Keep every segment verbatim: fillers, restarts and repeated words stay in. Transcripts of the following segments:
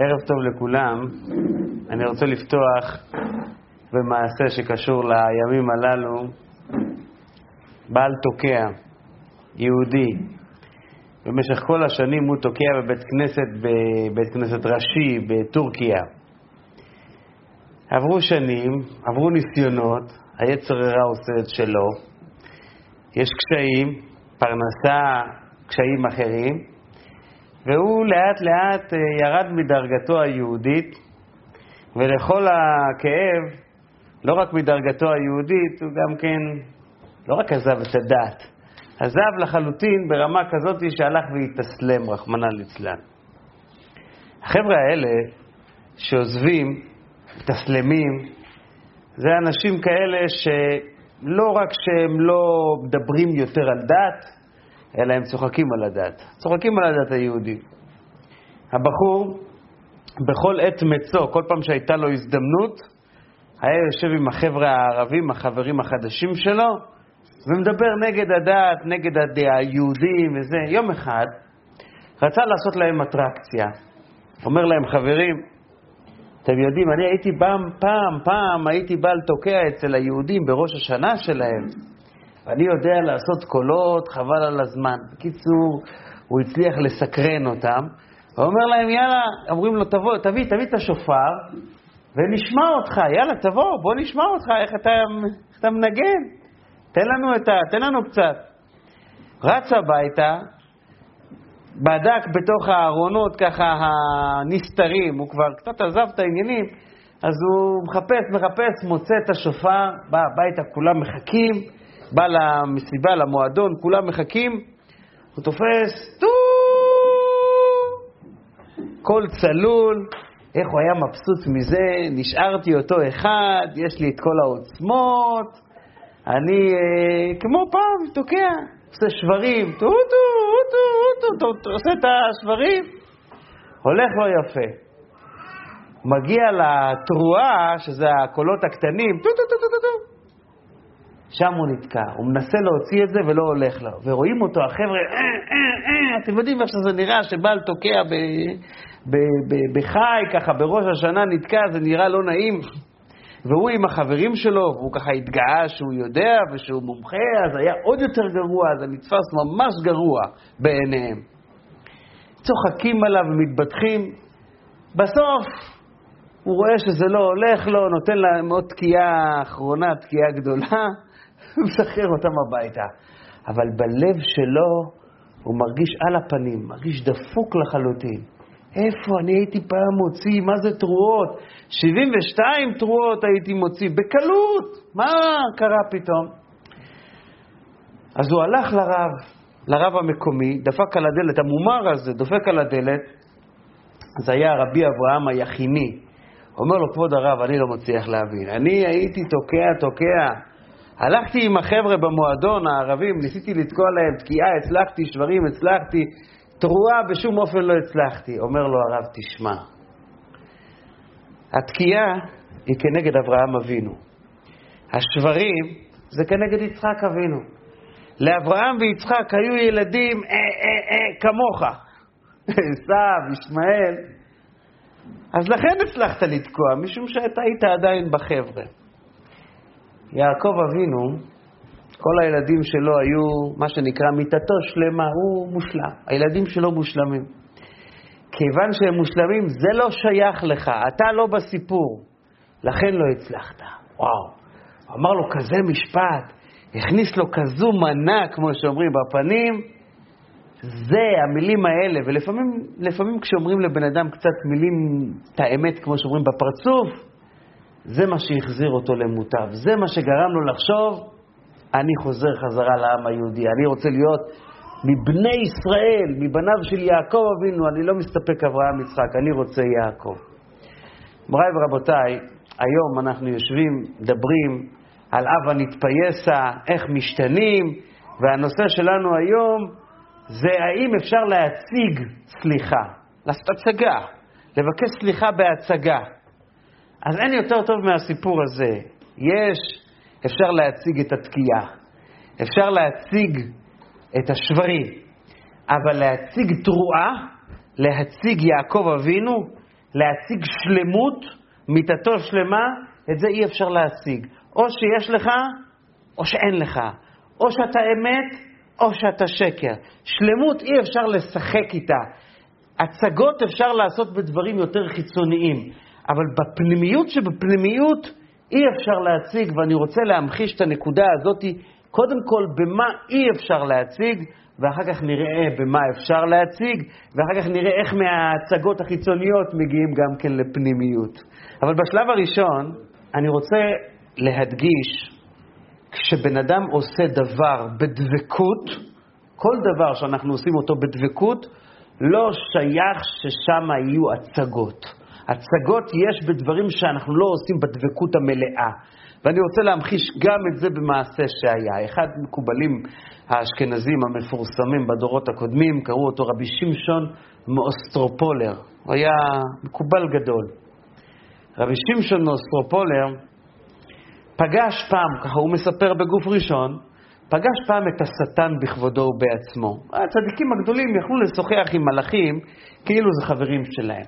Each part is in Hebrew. ערב טוב לכולם. אני רוצה לפתוח במעשה שקשור לימים הללו. בעל תוקע, יהודי, במשך כל השנים הוא תוקע בבית כנסת, בבית כנסת ראשי בטורקיה. עברו שנים, עברו ניסיונות, היצר הרע עושה את שלו, יש קשיים, פרנסה, קשיים אחרים, והוא לאט לאט ירד מדרגתו היהודית, ולכל הכאב, לא רק מדרגתו היהודית, הוא גם כן, לא רק עזב את הדת, עזב לחלוטין ברמה כזאת שהלך והתאסלם, רחמנא ליצלן. החבר'ה האלה שעוזבים, מתאסלמים, זה אנשים כאלה שלא רק שהם לא מדברים יותר על דת, אלא הם צוחקים על הדת, צוחקים על הדת היהודית. הבחור, בכל עת מצו, כל פעם שהייתה לו הזדמנות, היה יושב עם החבר'ה הערבים, החברים החדשים שלו, ומדבר נגד הדת, נגד היהודים וזה. יום אחד, רצה לעשות להם אטרקציה. אומר להם, חברים, אתם יודעים, אני הייתי פעם, פעם, פעם, הייתי בעל תוקע אצל היהודים בראש השנה שלהם. אני יודע לעשות קולות, חבל על הזמן. בקיצור, הוא הצליח לסקרן אותם. הוא אומר להם, יאללה, אומרים לו, תבוא, תביא, תביא את השופר, ונשמע אותך, יאללה, תבוא, בוא נשמע אותך, איך אתה, איך אתה מנגן. תן לנו את ה... תן לנו קצת. רץ הביתה, בדק בתוך הארונות, ככה, הנסתרים, הוא כבר קצת עזב את העניינים, אז הוא מחפש, מחפש, מוצא את השופר, בא הביתה, כולם מחכים, בא למסיבה, למועדון, כולם מחכים, הוא תופס, טו! כל צלול, איך הוא היה מבסוט מזה, נשארתי אותו אחד, יש לי את כל העוצמות, אני אה, כמו פעם תוקע, עושה שברים, טו, טו, טו, טו, טו, עושה את השברים, הולך לו יפה. מגיע לתרועה, שזה הקולות הקטנים, טו, טו, טו, טו, טו, שם הוא נתקע, הוא מנסה להוציא את זה ולא הולך לו, ורואים אותו החבר'ה, אה, אה, אה, אתם יודעים איך שזה נראה שבעל תוקע ב, ב, ב, בחי, ככה בראש השנה נתקע, זה נראה לא נעים, והוא עם החברים שלו, הוא ככה התגאה שהוא יודע ושהוא מומחה, אז היה עוד יותר גרוע, אז נתפס ממש גרוע בעיניהם. צוחקים עליו ומתבטחים, בסוף הוא רואה שזה לא הולך לו, נותן להם עוד תקיעה אחרונה, תקיעה גדולה, משחרר אותם הביתה. אבל בלב שלו הוא מרגיש על הפנים, מרגיש דפוק לחלוטין. איפה אני הייתי פעם מוציא? מה זה תרועות? שבעים ושתיים תרועות הייתי מוציא, בקלות. מה קרה פתאום? אז הוא הלך לרב, לרב המקומי, דפק על הדלת, המומר הזה דופק על הדלת. אז היה רבי אברהם היחיני. אומר לו, כבוד הרב, אני לא מצליח להבין. אני הייתי תוקע, תוקע. הלכתי עם החבר'ה במועדון הערבים, ניסיתי לתקוע להם תקיעה, הצלחתי, שברים, הצלחתי, תרועה, בשום אופן לא הצלחתי. אומר לו הרב, תשמע, התקיעה היא כנגד אברהם אבינו. השברים זה כנגד יצחק אבינו. לאברהם ויצחק היו ילדים אה, אה, אה, כמוך. סב, ישמעאל. אז לכן הצלחת לתקוע, משום שאתה היית עדיין בחבר'ה. יעקב אבינו, כל הילדים שלו היו מה שנקרא מיטתו שלמה, הוא מושלם. הילדים שלו מושלמים. כיוון שהם מושלמים, זה לא שייך לך, אתה לא בסיפור. לכן לא הצלחת. וואו. אמר לו כזה משפט, הכניס לו כזו מנה, כמו שאומרים בפנים, זה המילים האלה. ולפעמים לפעמים כשאומרים לבן אדם קצת מילים, את האמת כמו שאומרים בפרצוף, זה מה שהחזיר אותו למוטב, זה מה שגרם לו לחשוב, אני חוזר חזרה לעם היהודי, אני רוצה להיות מבני ישראל, מבניו של יעקב אבינו, אני לא מסתפק אברהם יצחק, אני רוצה יעקב. מוריי ורבותיי, היום אנחנו יושבים, מדברים על אב הנתפייסה, איך משתנים, והנושא שלנו היום זה האם אפשר להציג סליחה, לעשות הצגה, לבקש סליחה בהצגה. אז אין יותר טוב מהסיפור הזה. יש, אפשר להציג את התקיעה, אפשר להציג את השברים, אבל להציג תרועה, להציג יעקב אבינו, להשיג שלמות, מיטתו שלמה, את זה אי אפשר להשיג. או שיש לך, או שאין לך. או שאתה אמת, או שאתה שקר. שלמות אי אפשר לשחק איתה. הצגות אפשר לעשות בדברים יותר חיצוניים. אבל בפנימיות שבפנימיות אי אפשר להציג, ואני רוצה להמחיש את הנקודה הזאת, קודם כל במה אי אפשר להציג, ואחר כך נראה במה אפשר להציג, ואחר כך נראה איך מההצגות החיצוניות מגיעים גם כן לפנימיות. אבל בשלב הראשון, אני רוצה להדגיש, כשבן אדם עושה דבר בדבקות, כל דבר שאנחנו עושים אותו בדבקות, לא שייך ששם יהיו הצגות. הצגות יש בדברים שאנחנו לא עושים בדבקות המלאה. ואני רוצה להמחיש גם את זה במעשה שהיה. אחד מקובלים האשכנזים המפורסמים בדורות הקודמים, קראו אותו רבי שמשון מאוסטרופולר. הוא היה מקובל גדול. רבי שמשון מאוסטרופולר פגש פעם, ככה הוא מספר בגוף ראשון, פגש פעם את השטן בכבודו ובעצמו. הצדיקים הגדולים יכלו לשוחח עם מלאכים, כאילו זה חברים שלהם.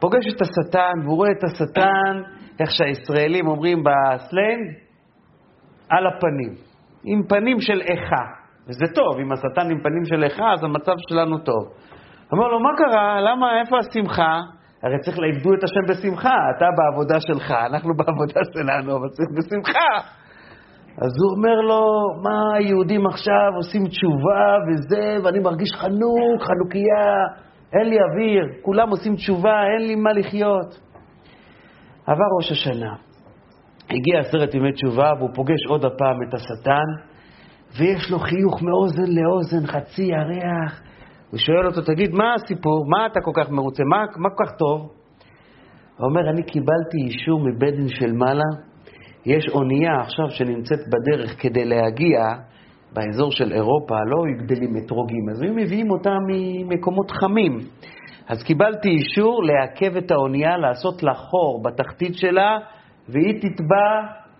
פוגש את השטן, והוא רואה את השטן, איך שהישראלים אומרים בסלנג, על הפנים. עם פנים של איכה. וזה טוב, אם השטן עם פנים של איכה, אז המצב שלנו טוב. אמר לו, מה קרה? למה? איפה השמחה? הרי צריך להיבדו את השם בשמחה. אתה בעבודה שלך, אנחנו בעבודה שלנו, אבל צריך בשמחה. אז הוא אומר לו, מה היהודים עכשיו עושים תשובה וזה, ואני מרגיש חנוק, חנוכיה, אין לי אוויר, כולם עושים תשובה, אין לי מה לחיות. עבר ראש השנה, הגיע עשרת ימי תשובה, והוא פוגש עוד הפעם את השטן, ויש לו חיוך מאוזן לאוזן, חצי ירח. הוא שואל אותו, תגיד, מה הסיפור? מה אתה כל כך מרוצה? מה, מה כל כך טוב? הוא אומר, אני קיבלתי אישור מבדין של מעלה, יש אונייה עכשיו שנמצאת בדרך כדי להגיע באזור של אירופה, לא יגדלים אתרוגים, אז הם מביאים אותה ממקומות חמים. אז קיבלתי אישור לעכב את האונייה, לעשות לה חור בתחתית שלה, והיא תטבע,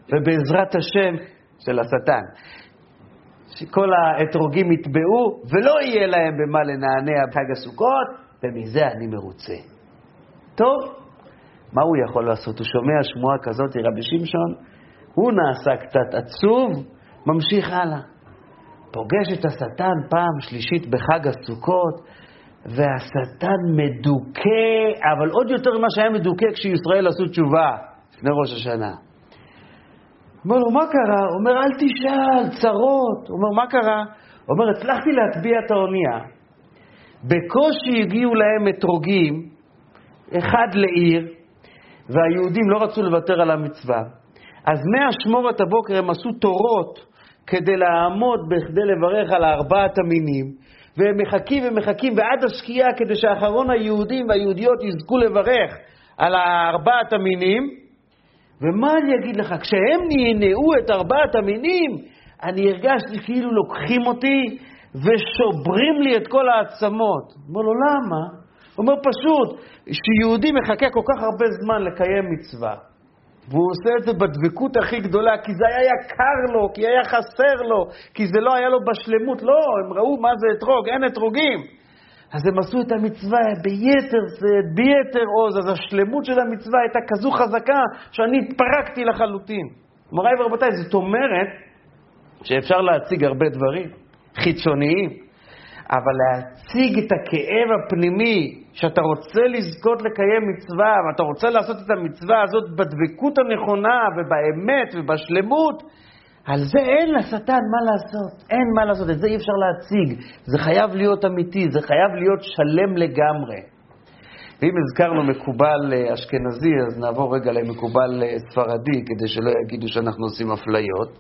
ובעזרת השם של השטן. שכל האתרוגים יטבעו, ולא יהיה להם במה לנענע בחג הסוכות, ומזה אני מרוצה. טוב. מה הוא יכול לעשות? הוא שומע שמועה כזאת, רבי שמשון, הוא נעשה קצת עצוב, ממשיך הלאה. פוגש את השטן פעם שלישית בחג הסוכות, והשטן מדוכה, אבל עוד יותר מה שהיה מדוכה כשישראל עשו תשובה, לפני ראש השנה. אומר לו, מה קרה? הוא אומר, אל תשאל, צרות. הוא אומר, מה קרה? הוא אומר, הצלחתי להטביע את האונייה. בקושי הגיעו להם אתרוגים, אחד לעיר, והיהודים לא רצו לוותר על המצווה. אז מהשמורת הבוקר הם עשו תורות כדי לעמוד בכדי לברך על ארבעת המינים, והם מחכים ומחכים ועד השקיעה כדי שאחרון היהודים והיהודיות יזכו לברך על ארבעת המינים. ומה אני אגיד לך, כשהם נהנעו את ארבעת המינים, אני הרגשתי כאילו לוקחים אותי ושוברים לי את כל העצמות. אמרו לו, למה? הוא אומר פשוט, שיהודי מחכה כל כך הרבה זמן לקיים מצווה. והוא עושה את זה בדבקות הכי גדולה, כי זה היה יקר לו, כי היה חסר לו, כי זה לא היה לו בשלמות. לא, הם ראו מה זה אתרוג, אין אתרוגים. אז הם עשו את המצווה ביתר שאת, ביתר עוז. אז השלמות של המצווה הייתה כזו חזקה, שאני התפרקתי לחלוטין. מוריי ורבותיי, זאת אומרת שאפשר להציג הרבה דברים חיצוניים. אבל להציג את הכאב הפנימי, שאתה רוצה לזכות לקיים מצווה, ואתה רוצה לעשות את המצווה הזאת בדבקות הנכונה, ובאמת ובשלמות, על זה אין לשטן מה לעשות, אין מה לעשות, את זה אי אפשר להציג, זה חייב להיות אמיתי, זה חייב להיות שלם לגמרי. ואם הזכרנו מקובל אשכנזי, אז נעבור רגע למקובל ספרדי, כדי שלא יגידו שאנחנו עושים אפליות.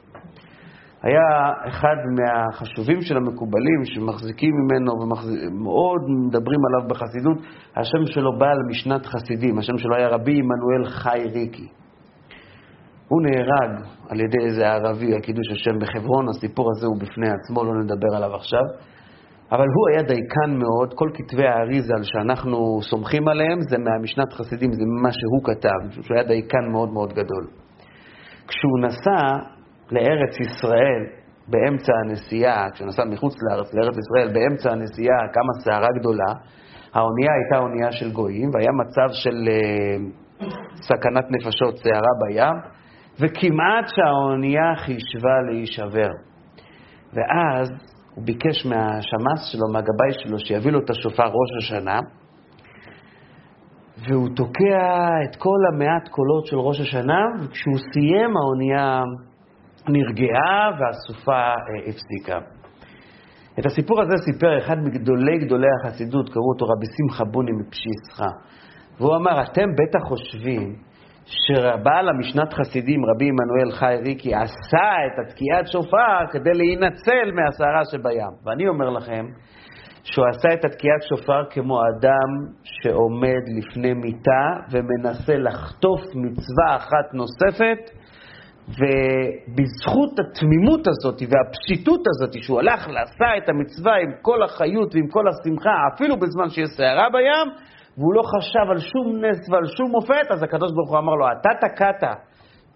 היה אחד מהחשובים של המקובלים שמחזיקים ממנו ומאוד מדברים עליו בחסידות, השם שלו בעל משנת חסידים, השם שלו היה רבי עמנואל חי ריקי. הוא נהרג על ידי איזה ערבי, הקידוש השם בחברון, הסיפור הזה הוא בפני עצמו, לא נדבר עליו עכשיו. אבל הוא היה דייקן מאוד, כל כתבי האריזל שאנחנו סומכים עליהם, זה מהמשנת חסידים, זה מה שהוא כתב, שהוא היה דייקן מאוד מאוד גדול. כשהוא נסע לארץ ישראל באמצע הנסיעה, כשנסע מחוץ לארץ, לארץ ישראל באמצע הנסיעה, קמה שערה גדולה, האונייה הייתה אונייה של גויים, והיה מצב של סכנת נפשות, שערה בים, וכמעט שהאונייה חישבה להישבר. ואז הוא ביקש מהשמאס שלו, מהגבאי שלו, שיביא לו את השופר ראש השנה, והוא תוקע את כל המעט קולות של ראש השנה, וכשהוא סיים האונייה נרגעה והסופה הפסיקה. את הסיפור הזה סיפר אחד מגדולי גדולי החסידות, קראו אותו רבי שמחה בוני מפשיסחה, והוא אמר, אתם בטח חושבים שבעל המשנת חסידים רבי עמנואל חי ריקי עשה את התקיעת שופר כדי להינצל מהסערה שבים, ואני אומר לכם שהוא עשה את התקיעת שופר כמו אדם שעומד לפני מיטה ומנסה לחטוף מצווה אחת נוספת, ובזכות התמימות הזאת והפשיטות הזאת שהוא הלך לעשה את המצווה עם כל החיות ועם כל השמחה, אפילו בזמן שיש סערה בים, והוא לא חשב על שום נס ועל שום מופת, אז הקדוש ברוך הוא אמר לו, אתה תקעת,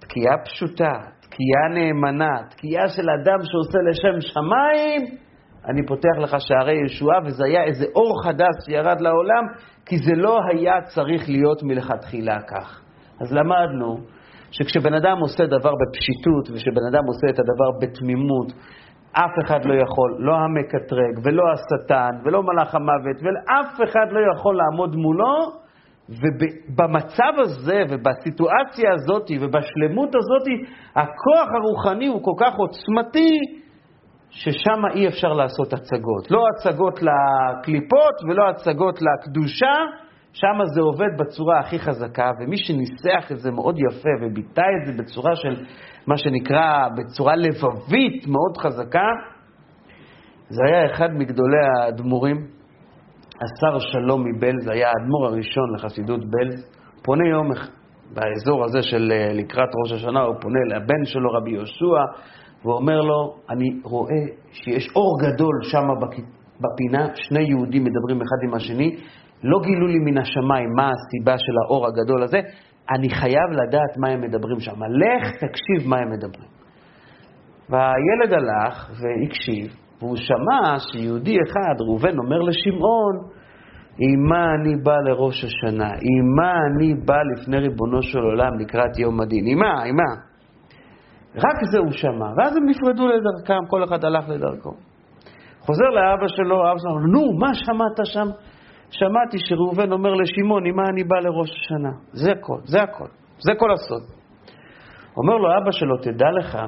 תקיעה פשוטה, תקיעה נאמנה, תקיעה של אדם שעושה לשם שמיים, אני פותח לך שערי ישועה, וזה היה איזה אור חדש שירד לעולם, כי זה לא היה צריך להיות מלכתחילה כך. אז למדנו שכשבן אדם עושה דבר בפשיטות, ושבן אדם עושה את הדבר בתמימות, אף אחד לא יכול, לא המקטרג, ולא השטן, ולא מלאך המוות, ואף אחד לא יכול לעמוד מולו, ובמצב הזה, ובסיטואציה הזאת, ובשלמות הזאת, הכוח הרוחני הוא כל כך עוצמתי, ששם אי אפשר לעשות הצגות. לא הצגות לקליפות, ולא הצגות לקדושה, שם זה עובד בצורה הכי חזקה, ומי שניסח את זה מאוד יפה, וביטא את זה בצורה של, מה שנקרא, בצורה לבבית מאוד חזקה, זה היה אחד מגדולי האדמו"רים, השר שלום מבלז, היה האדמו"ר הראשון לחסידות בלז, פונה יום, באזור הזה של לקראת ראש השנה, הוא פונה לבן שלו רבי יהושע, ואומר לו, אני רואה שיש אור גדול שם בפינה, שני יהודים מדברים אחד עם השני, לא גילו לי מן השמיים מה הסיבה של האור הגדול הזה, אני חייב לדעת מה הם מדברים שם. לך תקשיב מה הם מדברים. והילד הלך והקשיב, והוא שמע שיהודי אחד, ראובן, אומר לשמעון, עם מה אני בא לראש השנה? עם מה אני בא לפני ריבונו של עולם לקראת יום הדין? עם מה? עם מה? רק זה הוא שמע. ואז הם נפרדו לדרכם, כל אחד הלך לדרכו. חוזר לאבא שלו, אבא שלו, נו, מה שמעת שם? שמעתי שראובן אומר לשמעון, עם מה אני בא לראש השנה? זה הכל, זה הכל, זה כל הסוד. אומר לו אבא שלו, תדע לך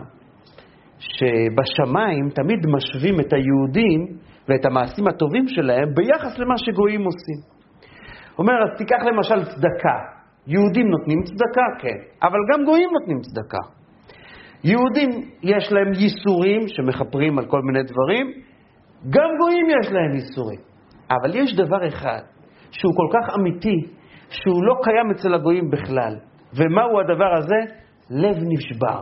שבשמיים תמיד משווים את היהודים ואת המעשים הטובים שלהם ביחס למה שגויים עושים. אומר, אז תיקח למשל צדקה. יהודים נותנים צדקה, כן, אבל גם גויים נותנים צדקה. יהודים יש להם ייסורים שמחפרים על כל מיני דברים, גם גויים יש להם ייסורים. אבל יש דבר אחד, שהוא כל כך אמיתי, שהוא לא קיים אצל הגויים בכלל. ומהו הדבר הזה? לב נשבר.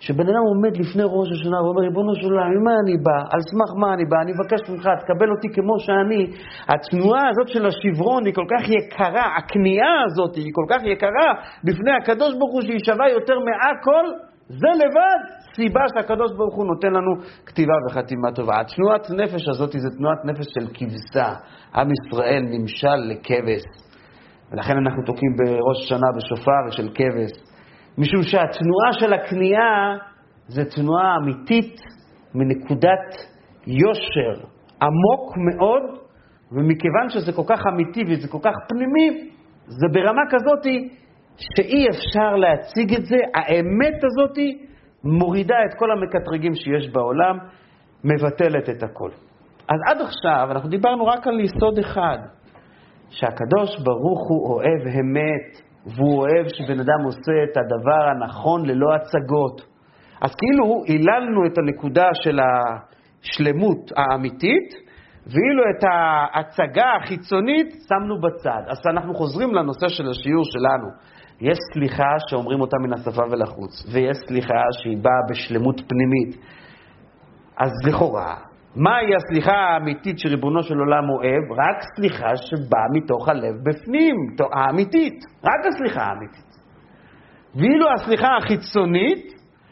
שבן אדם עומד לפני ראש השנה, הוא אומר, ריבונו של עולם, ממה אני בא? על סמך מה אני בא? אני מבקש ממך, תקבל אותי כמו שאני. התנועה הזאת של השברון היא כל כך יקרה, הקנייה הזאת היא כל כך יקרה, בפני הקדוש ברוך הוא שהיא שווה יותר מהכל, זה לבד סיבה שהקדוש ברוך הוא נותן לנו כתיבה וחתימה טובה. התנועת נפש הזאת זה תנועת נפש של כבשה. עם ישראל נמשל לכבש. ולכן אנחנו תוקעים בראש השנה בשופר של כבש. משום שהתנועה של הקנייה זה תנועה אמיתית מנקודת יושר עמוק מאוד. ומכיוון שזה כל כך אמיתי וזה כל כך פנימי, זה ברמה כזאת שאי אפשר להציג את זה. האמת הזאת מורידה את כל המקטרגים שיש בעולם, מבטלת את הכל. אז עד עכשיו אנחנו דיברנו רק על יסוד אחד, שהקדוש ברוך הוא אוהב אמת, והוא אוהב שבן אדם עושה את הדבר הנכון ללא הצגות. אז כאילו היללנו את הנקודה של השלמות האמיתית, ואילו את ההצגה החיצונית שמנו בצד. אז אנחנו חוזרים לנושא של השיעור שלנו. יש סליחה שאומרים אותה מן השפה ולחוץ, ויש סליחה שהיא באה בשלמות פנימית. אז לכאורה, מהי הסליחה האמיתית שריבונו של עולם אוהב? רק סליחה שבאה מתוך הלב בפנים, האמיתית. רק הסליחה האמיתית. ואילו הסליחה החיצונית,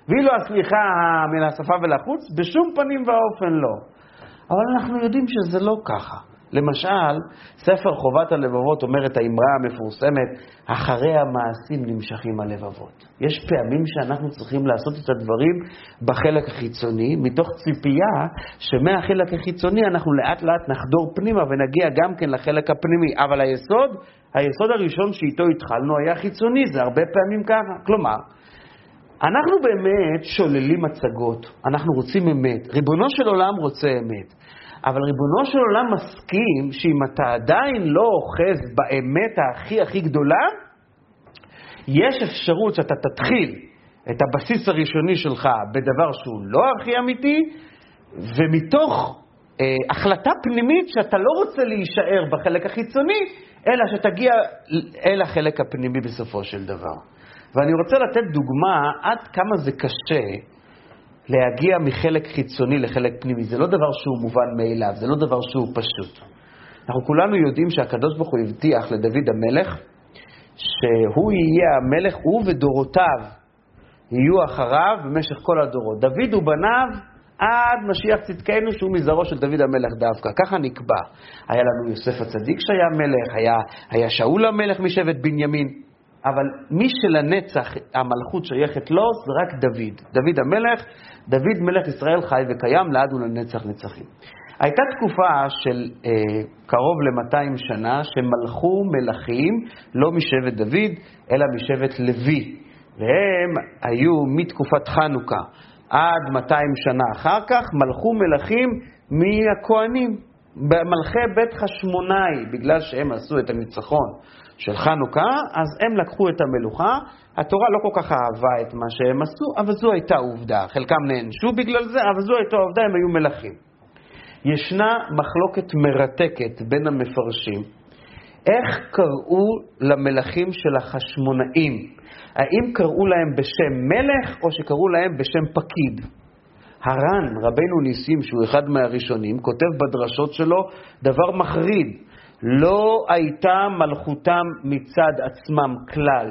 ואילו הסליחה מן השפה ולחוץ, בשום פנים ואופן לא. אבל אנחנו יודעים שזה לא ככה. למשל, ספר חובת הלבבות אומר את האמרה המפורסמת, אחרי המעשים נמשכים הלבבות. יש פעמים שאנחנו צריכים לעשות את הדברים בחלק החיצוני, מתוך ציפייה שמהחלק החיצוני אנחנו לאט לאט נחדור פנימה ונגיע גם כן לחלק הפנימי. אבל היסוד, היסוד הראשון שאיתו התחלנו היה חיצוני, זה הרבה פעמים ככה. כלומר, אנחנו באמת שוללים מצגות, אנחנו רוצים אמת, ריבונו של עולם רוצה אמת. אבל ריבונו של עולם מסכים שאם אתה עדיין לא אוחז באמת הכי הכי גדולה, יש אפשרות שאתה תתחיל את הבסיס הראשוני שלך בדבר שהוא לא הכי אמיתי, ומתוך אה, החלטה פנימית שאתה לא רוצה להישאר בחלק החיצוני, אלא שתגיע אל החלק הפנימי בסופו של דבר. ואני רוצה לתת דוגמה עד כמה זה קשה להגיע מחלק חיצוני לחלק פנימי. זה לא דבר שהוא מובן מאליו, זה לא דבר שהוא פשוט. אנחנו כולנו יודעים שהקדוש ברוך הוא הבטיח לדוד המלך, שהוא יהיה המלך, הוא ודורותיו יהיו אחריו במשך כל הדורות. דוד ובניו עד משיח צדקנו, שהוא מזרעו של דוד המלך דווקא. ככה נקבע. היה לנו יוסף הצדיק שהיה מלך, היה, היה שאול המלך משבט בנימין. אבל מי שלנצח המלכות שייכת לו זה רק דוד. דוד המלך, דוד מלך ישראל חי וקיים לעד ולנצח נצחים. הייתה תקופה של אה, קרוב ל-מאתיים שנה שמלכו מלכים לא משבט דוד אלא משבט לוי. והם היו מתקופת חנוכה עד מאתיים שנה אחר כך מלכו מלכים מהכהנים. במלכי בית חשמונאי, בגלל שהם עשו את הניצחון של חנוכה, אז הם לקחו את המלוכה. התורה לא כל כך אהבה את מה שהם עשו, אבל זו הייתה עובדה. חלקם נענשו בגלל זה, אבל זו הייתה עובדה, הם היו מלכים. ישנה מחלוקת מרתקת בין המפרשים. איך קראו למלכים של החשמונאים? האם קראו להם בשם מלך או שקראו להם בשם פקיד? הר"ן, רבינו ניסים, שהוא אחד מהראשונים, כותב בדרשות שלו דבר מחריד. לא הייתה מלכותם מצד עצמם כלל,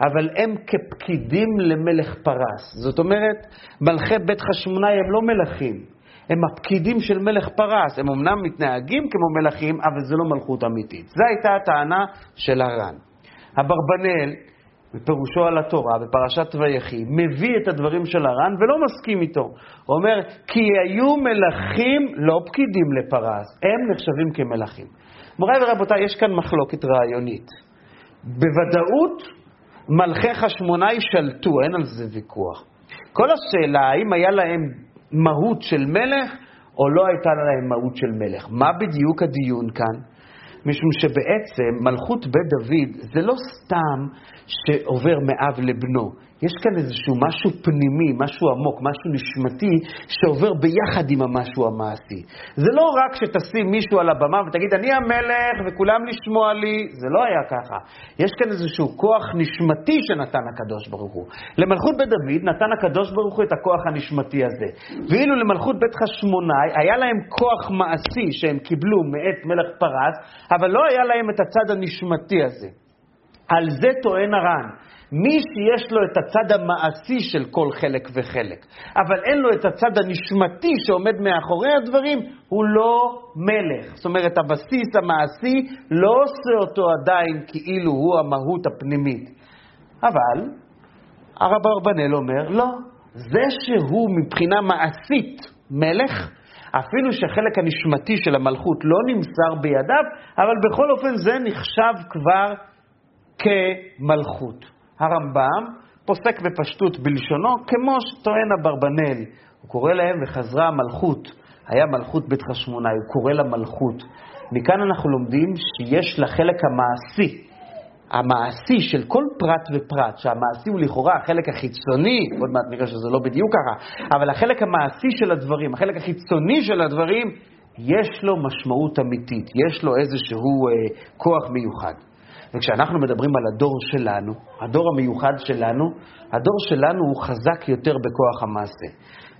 אבל הם כפקידים למלך פרס. זאת אומרת, מלכי בית חשמונאי הם לא מלכים, הם הפקידים של מלך פרס. הם אמנם מתנהגים כמו מלכים, אבל זה לא מלכות אמיתית. זו הייתה הטענה של הר"ן. הברבנל, בפירושו על התורה, בפרשת ויחי, מביא את הדברים של הר"ן ולא מסכים איתו. הוא אומר, כי היו מלכים לא פקידים לפרס, הם נחשבים כמלכים. מוריי ורבותיי, יש כאן מחלוקת רעיונית. בוודאות, מלכי חשמונאי שלטו, אין על זה ויכוח. כל השאלה, האם היה להם מהות של מלך, או לא הייתה להם מהות של מלך. מה בדיוק הדיון כאן? משום שבעצם מלכות בית דוד זה לא סתם שעובר מאב לבנו. יש כאן איזשהו משהו פנימי, משהו עמוק, משהו נשמתי שעובר ביחד עם המשהו המעשי. זה לא רק שתשים מישהו על הבמה ותגיד אני המלך וכולם לשמוע לי, זה לא היה ככה. יש כאן איזשהו כוח נשמתי שנתן הקדוש ברוך הוא. למלכות בית דוד נתן הקדוש ברוך הוא את הכוח הנשמתי הזה. ואילו למלכות בית חשמונאי היה להם כוח מעשי שהם קיבלו מאת מלך פרס, אבל לא היה להם את הצד הנשמתי הזה. על זה טוען הר"ן. מי שיש לו את הצד המעשי של כל חלק וחלק, אבל אין לו את הצד הנשמתי שעומד מאחורי הדברים, הוא לא מלך. זאת אומרת, הבסיס המעשי לא עושה אותו עדיין כאילו הוא המהות הפנימית. אבל הרב אברבנאל אומר, לא, זה שהוא מבחינה מעשית מלך, אפילו שהחלק הנשמתי של המלכות לא נמסר בידיו, אבל בכל אופן זה נחשב כבר כמלכות. הרמב"ם פוסק בפשטות בלשונו, כמו שטוען אברבנאל. הוא קורא להם וחזרה המלכות. היה מלכות בית חשמונאי, הוא קורא לה מלכות. מכאן אנחנו לומדים שיש לחלק המעשי, המעשי של כל פרט ופרט, שהמעשי הוא לכאורה החלק החיצוני, עוד מעט נראה שזה לא בדיוק ככה, אבל החלק המעשי של הדברים, החלק החיצוני של הדברים, יש לו משמעות אמיתית, יש לו איזשהו אה, כוח מיוחד. וכשאנחנו מדברים על הדור שלנו, הדור המיוחד שלנו, הדור שלנו הוא חזק יותר בכוח המעשה.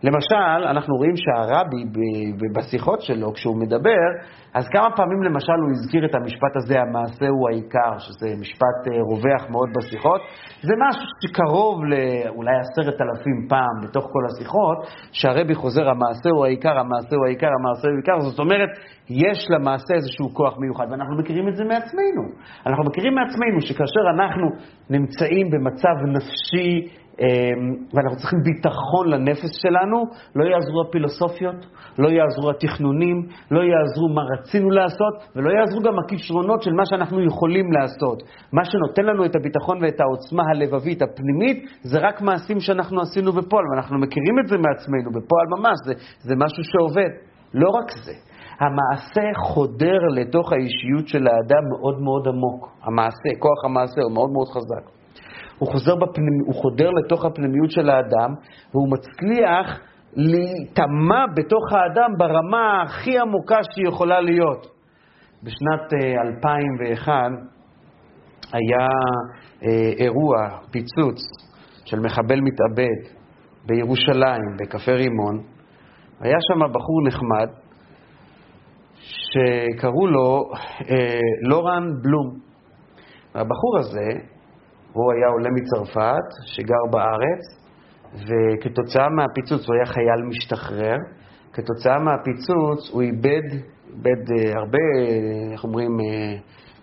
למשל, אנחנו רואים שהרבי בשיחות שלו, כשהוא מדבר, אז כמה פעמים למשל הוא הזכיר את המשפט הזה, המעשה הוא העיקר, שזה משפט רווח מאוד בשיחות. זה משהו שקרוב לאולי עשרת אלפים פעם בתוך כל השיחות, שהרבי חוזר, המעשה הוא העיקר, המעשה הוא העיקר, המעשה הוא העיקר. זאת אומרת, יש למעשה איזשהו כוח מיוחד, ואנחנו מכירים את זה מעצמנו. אנחנו מכירים מעצמנו שכאשר אנחנו נמצאים במצב נפשי, ואנחנו צריכים ביטחון לנפש שלנו, לא יעזרו הפילוסופיות, לא יעזרו התכנונים, לא יעזרו מה רצינו לעשות, ולא יעזרו גם הכישרונות של מה שאנחנו יכולים לעשות. מה שנותן לנו את הביטחון ואת העוצמה הלבבית הפנימית, זה רק מעשים שאנחנו עשינו בפועל, ואנחנו מכירים את זה מעצמנו, בפועל ממש, זה, זה משהו שעובד. לא רק זה. המעשה חודר לתוך האישיות של האדם מאוד מאוד עמוק. המעשה, כוח המעשה הוא מאוד מאוד חזק. הוא, חוזר בפנימ... הוא חודר לתוך הפנימיות של האדם, והוא מצליח להתאמה בתוך האדם ברמה הכי עמוקה שיכולה להיות. בשנת אלפיים ואחת היה אירוע פיצוץ של מחבל מתאבד בירושלים, בקפה רימון. היה שם בחור נחמד שקראו לו לורן בלום. והבחור הזה, הוא היה עולה מצרפת, שגר בארץ, וכתוצאה מהפיצוץ הוא היה חייל משתחרר. כתוצאה מהפיצוץ הוא איבד, איבד הרבה, איך אומרים,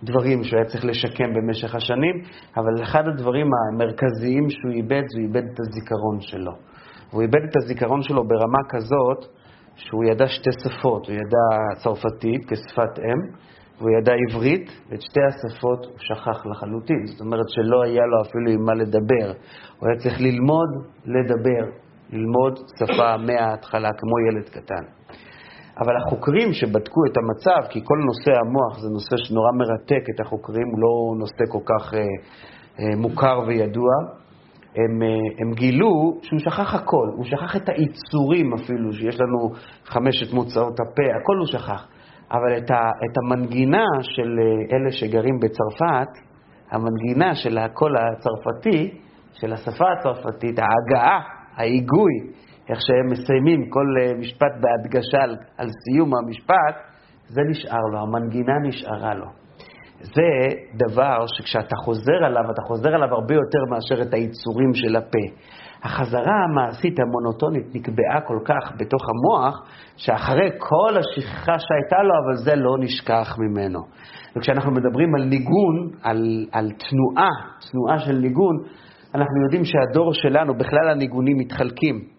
דברים שהוא היה צריך לשקם במשך השנים, אבל אחד הדברים המרכזיים שהוא איבד, הוא איבד את הזיכרון שלו. הוא איבד את הזיכרון שלו ברמה כזאת, שהוא ידע שתי שפות, הוא ידע צרפתית כשפת אם, והוא ידע עברית, ואת שתי השפות הוא שכח לחלוטין. זאת אומרת שלא היה לו אפילו עם מה לדבר. הוא היה צריך ללמוד לדבר, ללמוד שפה מההתחלה, כמו ילד קטן. אבל החוקרים שבדקו את המצב, כי כל נושא המוח זה נושא שנורא מרתק את החוקרים, הוא לא נושא כל כך אה, אה, מוכר וידוע, הם, הם גילו שהוא שכח הכל, הוא שכח את העיצורים אפילו, שיש לנו חמשת מוצאות הפה, הכל הוא שכח. אבל את, ה, את המנגינה של אלה שגרים בצרפת, המנגינה של הקול הצרפתי, של השפה הצרפתית, ההגעה, ההיגוי, איך שהם מסיימים כל משפט בהדגשה על, על סיום המשפט, זה נשאר לו, המנגינה נשארה לו. זה דבר שכשאתה חוזר עליו, אתה חוזר עליו הרבה יותר מאשר את היצורים של הפה. החזרה המעשית המונוטונית נקבעה כל כך בתוך המוח, שאחרי כל השכחה שהייתה לו, אבל זה לא נשכח ממנו. וכשאנחנו מדברים על ניגון, על, על תנועה, תנועה של ניגון, אנחנו יודעים שהדור שלנו, בכלל הניגונים מתחלקים.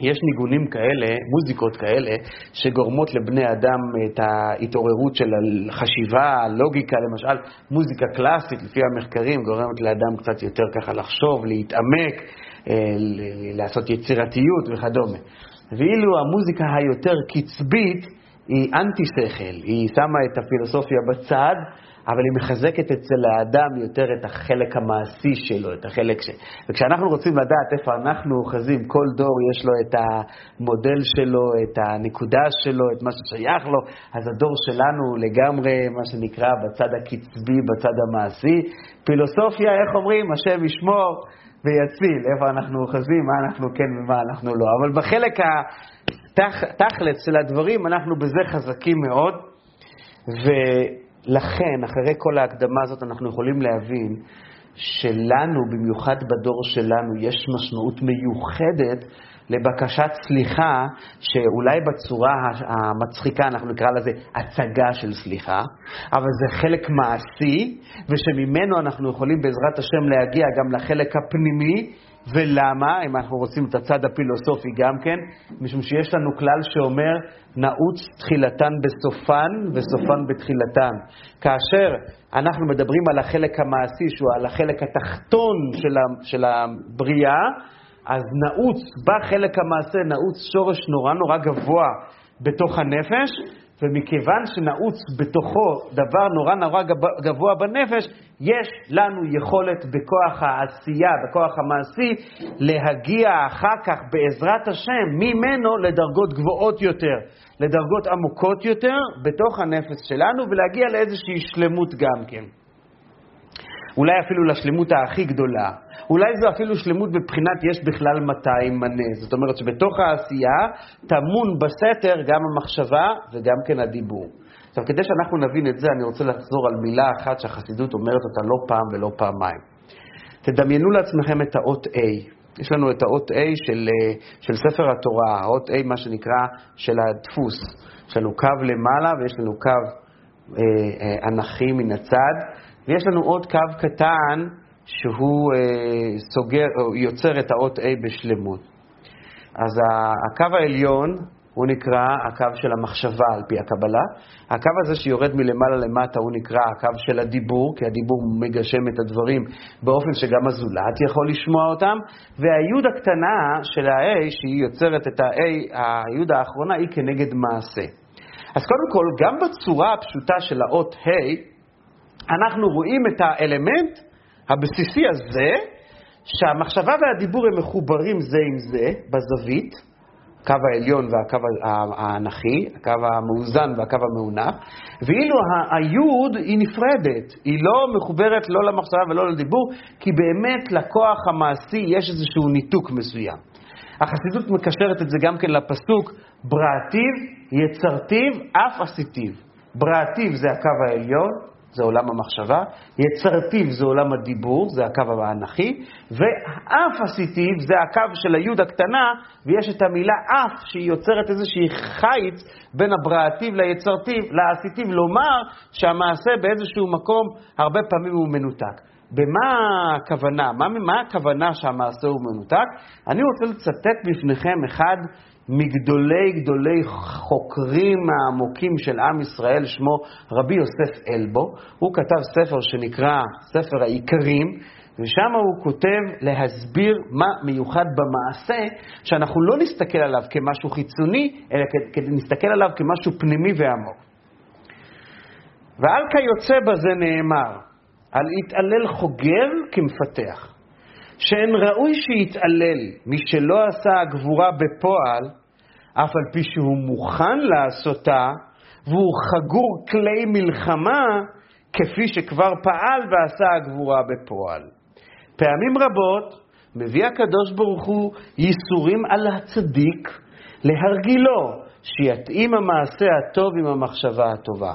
יש ניגונים כאלה, מוזיקות כאלה, שגורמות לבני אדם את ההתעוררות של החשיבה, הלוגיקה, למשל, מוזיקה קלאסית, לפי המחקרים, גורמת לאדם קצת יותר ככה לחשוב, להתעמק, לעשות יצירתיות וכדומה. ואילו המוזיקה היותר קצבית היא אנטי-שכל, היא שמה את הפילוסופיה בצד, אבל היא מחזקת אצל האדם יותר את החלק המעשי שלו, את החלק ש... וכשאנחנו רוצים לדעת איפה אנחנו אוחזים, כל דור יש לו את המודל שלו, את הנקודה שלו, את מה ששייך לו, אז הדור שלנו לגמרי, מה שנקרא, בצד הקצבי, בצד המעשי. פילוסופיה, איך אומרים? השם ישמור ויציל, איפה אנחנו אוחזים, מה אנחנו כן ומה אנחנו לא. אבל בחלק התכלס של הדברים, אנחנו בזה חזקים מאוד, ו... לכן, אחרי כל ההקדמה הזאת, אנחנו יכולים להבין שלנו, במיוחד בדור שלנו, יש משמעות מיוחדת לבקשת סליחה, שאולי בצורה המצחיקה, אנחנו נקרא לזה הצגה של סליחה, אבל זה חלק מעשי, ושממנו אנחנו יכולים בעזרת השם להגיע גם לחלק הפנימי, ולמה? אם אנחנו רוצים את הצד הפילוסופי גם כן, משום שיש לנו כלל שאומר, נעוץ תחילתן בסופן וסופן בתחילתן. כאשר אנחנו מדברים על החלק המעשי, שהוא על החלק התחתון של, ה, של הבריאה, אז נעוץ, בחלק המעשה, נעוץ שורש נורא נורא גבוה בתוך הנפש, ומכיוון שנעוץ בתוכו דבר נורא נורא גבוה בנפש, יש לנו יכולת בכוח העשייה, בכוח המעשי, להגיע אחר כך בעזרת השם ממנו לדרגות גבוהות יותר, לדרגות עמוקות יותר בתוך הנפש שלנו, ולהגיע לאיזושהי שלמות גם כן. אולי אפילו לשלמות הכי גדולה, אולי זו אפילו שלמות בבחינת יש בכלל מאתיים מנה. זאת אומרת שבתוך העשייה תמון בסתר גם המחשבה וגם כן הדיבור. עכשיו, כדי שאנחנו נבין את זה, אני רוצה לחזור על מילה אחת שהחסידות אומרת אותה לא פעם ולא פעמיים. תדמיינו לעצמכם את האות A. יש לנו את האות A של, של ספר התורה, האות A מה שנקרא של הדפוס. יש לנו קו למעלה ויש לנו קו אה, אה, אנכי מן הצד, ויש לנו עוד קו קטן שהוא אה, סוגר, יוצר את האות A בשלמות. אז הקו העליון הוא נקרא הקו של המחשבה על פי הקבלה. הקו הזה שיורד מלמעלה למטה הוא נקרא הקו של הדיבור, כי הדיבור מגשם את הדברים באופן שגם הזולת יכול לשמוע אותם. והיוד הקטנה של ה-A שהיא יוצרת את ה-A, היוד האחרונה, היא כנגד מעשה. אז קודם כל, גם בצורה הפשוטה של האות ה, אנחנו רואים את האלמנט הבסיסי הזה, שהמחשבה והדיבור הם מחוברים זה עם זה בזווית, הקו העליון והקו האנכי, הקו המאוזן והקו המאונף, ואילו היוד היא נפרדת, היא לא מחוברת לא למחשבה ולא לדיבור, כי באמת לכוח המעשי יש איזשהו ניתוק מסוים. החסידות מקשרת את זה גם כן לפסוק, בראתיו, יצרתיו, אף עשיתיו. בראתיו זה הקו העליון, זה עולם המחשבה, יצרתיו זה עולם הדיבור, זה הקו האנכי, ואף עשיתיו זה הקו של היוד הקטנה, ויש את המילה אף שהיא יוצרת איזושהי חיץ בין הבראתיו ליצרתיו, לעשיתיו, לומר שהמעשה באיזשהו מקום הרבה פעמים הוא מנותק. במה הכוונה? מה, מה הכוונה שהמעשה הוא מנותק? אני רוצה לצטט בפניכם אחד מגדולי גדולי חוקרים העמוקים של עם ישראל, שמו רבי יוסף אלבו. הוא כתב ספר שנקרא ספר העיקרים, ושם הוא כותב להסביר מה מיוחד במעשה, שאנחנו לא נסתכל עליו כמשהו חיצוני, אלא נסתכל עליו כמשהו פנימי ועמוק. ועל כיוצא בזה נאמר, על יתעלל חוגר כמפתח, שאין ראוי שיתעלל מי שלא עשה הגבורה בפועל, אף על פי שהוא מוכן לעשותה, והוא חגור כלי מלחמה, כפי שכבר פעל ועשה הגבורה בפועל. פעמים רבות מביא הקדוש ברוך הוא ייסורים על הצדיק, להרגילו שיתאים המעשה הטוב עם המחשבה הטובה.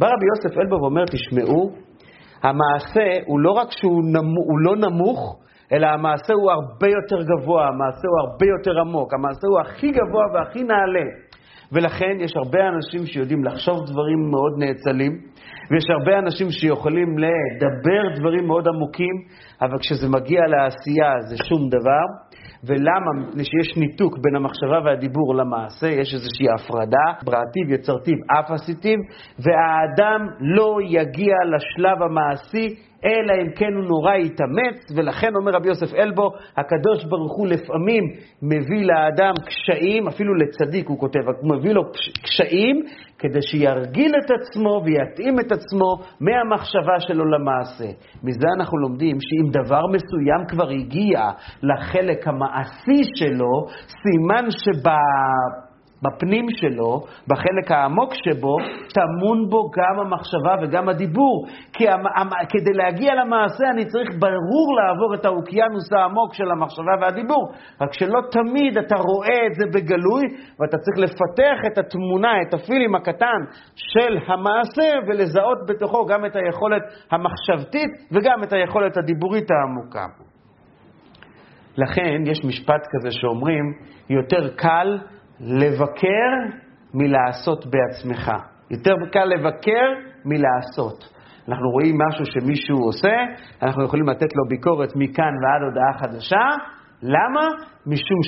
בא רבי יוסף אלבו ואומר, תשמעו, המעשה הוא לא רק שהוא נמוך, הוא לא נמוך, אלא המעשה הוא הרבה יותר גבוה, המעשה הוא הרבה יותר עמוק, המעשה הוא הכי גבוה והכי נעלה. ולכן יש הרבה אנשים שיודעים לחשוב דברים מאוד נאצלים, ויש הרבה אנשים שיכולים לדבר דברים מאוד עמוקים, אבל כשזה מגיע לעשייה זה שום דבר. ולמה? מפני שיש ניתוק בין המחשבה והדיבור למעשה, יש איזושהי הפרדה, בראתיו, יצרתיו, אף עשיתיו, והאדם לא יגיע לשלב המעשי, אלא אם כן הוא נורא יתאמץ. ולכן אומר רבי יוסף אלבו, הקדוש ברוך הוא לפעמים מביא לאדם קשיים, אפילו לצדיק הוא כותב, הוא מביא לו קשיים, כדי שירגיל את עצמו ויתאים את עצמו מהמחשבה שלו למעשה. מזה אנחנו לומדים שאם דבר מסוים כבר הגיע לחלק המעשי שלו, סימן שבה... בפנים שלו, בחלק העמוק שבו, תמון בו גם המחשבה וגם הדיבור. כי המ... כדי להגיע למעשה אני צריך ברור לעבור את האוקיינוס העמוק של המחשבה והדיבור. רק שלא תמיד אתה רואה את זה בגלוי, ואתה צריך לפתח את התמונה, את הפילים הקטן של המעשה, ולזהות בתוכו גם את היכולת המחשבתית וגם את היכולת הדיבורית העמוקה. לכן יש משפט כזה שאומרים, יותר קל לבקר מלעשות בעצמך. יותר קל לבקר מלעשות. אנחנו רואים משהו שמישהו עושה, אנחנו יכולים לתת לו ביקורת מכאן ועד הודעה חדשה. למה? משום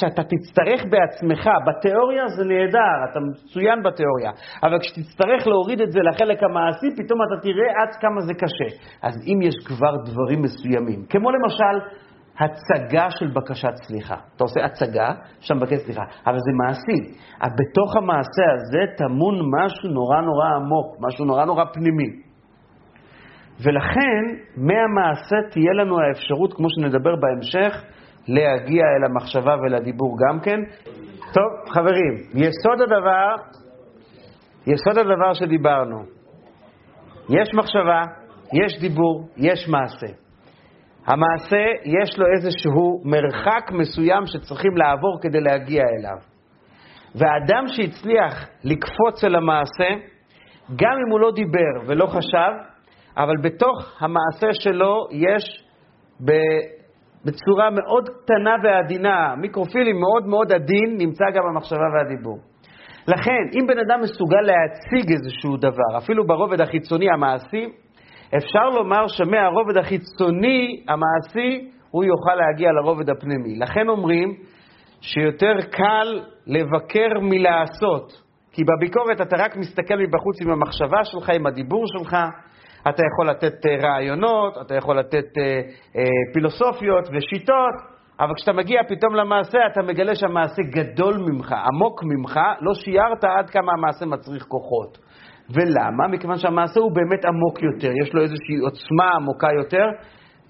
שאתה תצטרך בעצמך, בתיאוריה זה נהדר, אתה מצוין בתיאוריה, אבל כשתצטרך להוריד את זה לחלק המעשי, פתאום אתה תראה עד כמה זה קשה. אז אם יש כבר דברים מסוימים, כמו למשל, הצגה של בקשת סליחה. אתה עושה הצגה, שם בקש סליחה. אבל זה מעשי. בתוך המעשה הזה תמון משהו נורא נורא עמוק, משהו נורא נורא פנימי. ולכן, מהמעשה תהיה לנו האפשרות, כמו שנדבר בהמשך, להגיע אל המחשבה ולדיבור גם כן. טוב, חברים, יסוד הדבר, יסוד הדבר שדיברנו. יש מחשבה, יש דיבור, יש מעשה. המעשה יש לו איזשהו מרחק מסוים שצריכים לעבור כדי להגיע אליו. והאדם שהצליח לקפוץ אל המעשה, גם אם הוא לא דיבר ולא חשב, אבל בתוך המעשה שלו יש בצורה מאוד קטנה ועדינה, מיקרופילים מאוד מאוד עדין, נמצא גם המחשבה והדיבור. לכן, אם בן אדם מסוגל להציג איזשהו דבר, אפילו ברובד החיצוני המעשי, אפשר לומר שמהרובד החיצוני המעשי, הוא יוכל להגיע לרובד הפנימי. לכן אומרים שיותר קל לבקר מלעשות, כי בביקורת אתה רק מסתכל מבחוץ עם המחשבה שלך, עם הדיבור שלך, אתה יכול לתת רעיונות, אתה יכול לתת פילוסופיות ושיטות, אבל כשאתה מגיע פתאום למעשה, אתה מגלה שהמעשה גדול ממך, עמוק ממך, לא שיירת עד כמה המעשה מצריך כוחות. ולמה? מכיוון שהמעשה הוא באמת עמוק יותר, יש לו איזושהי עוצמה עמוקה יותר,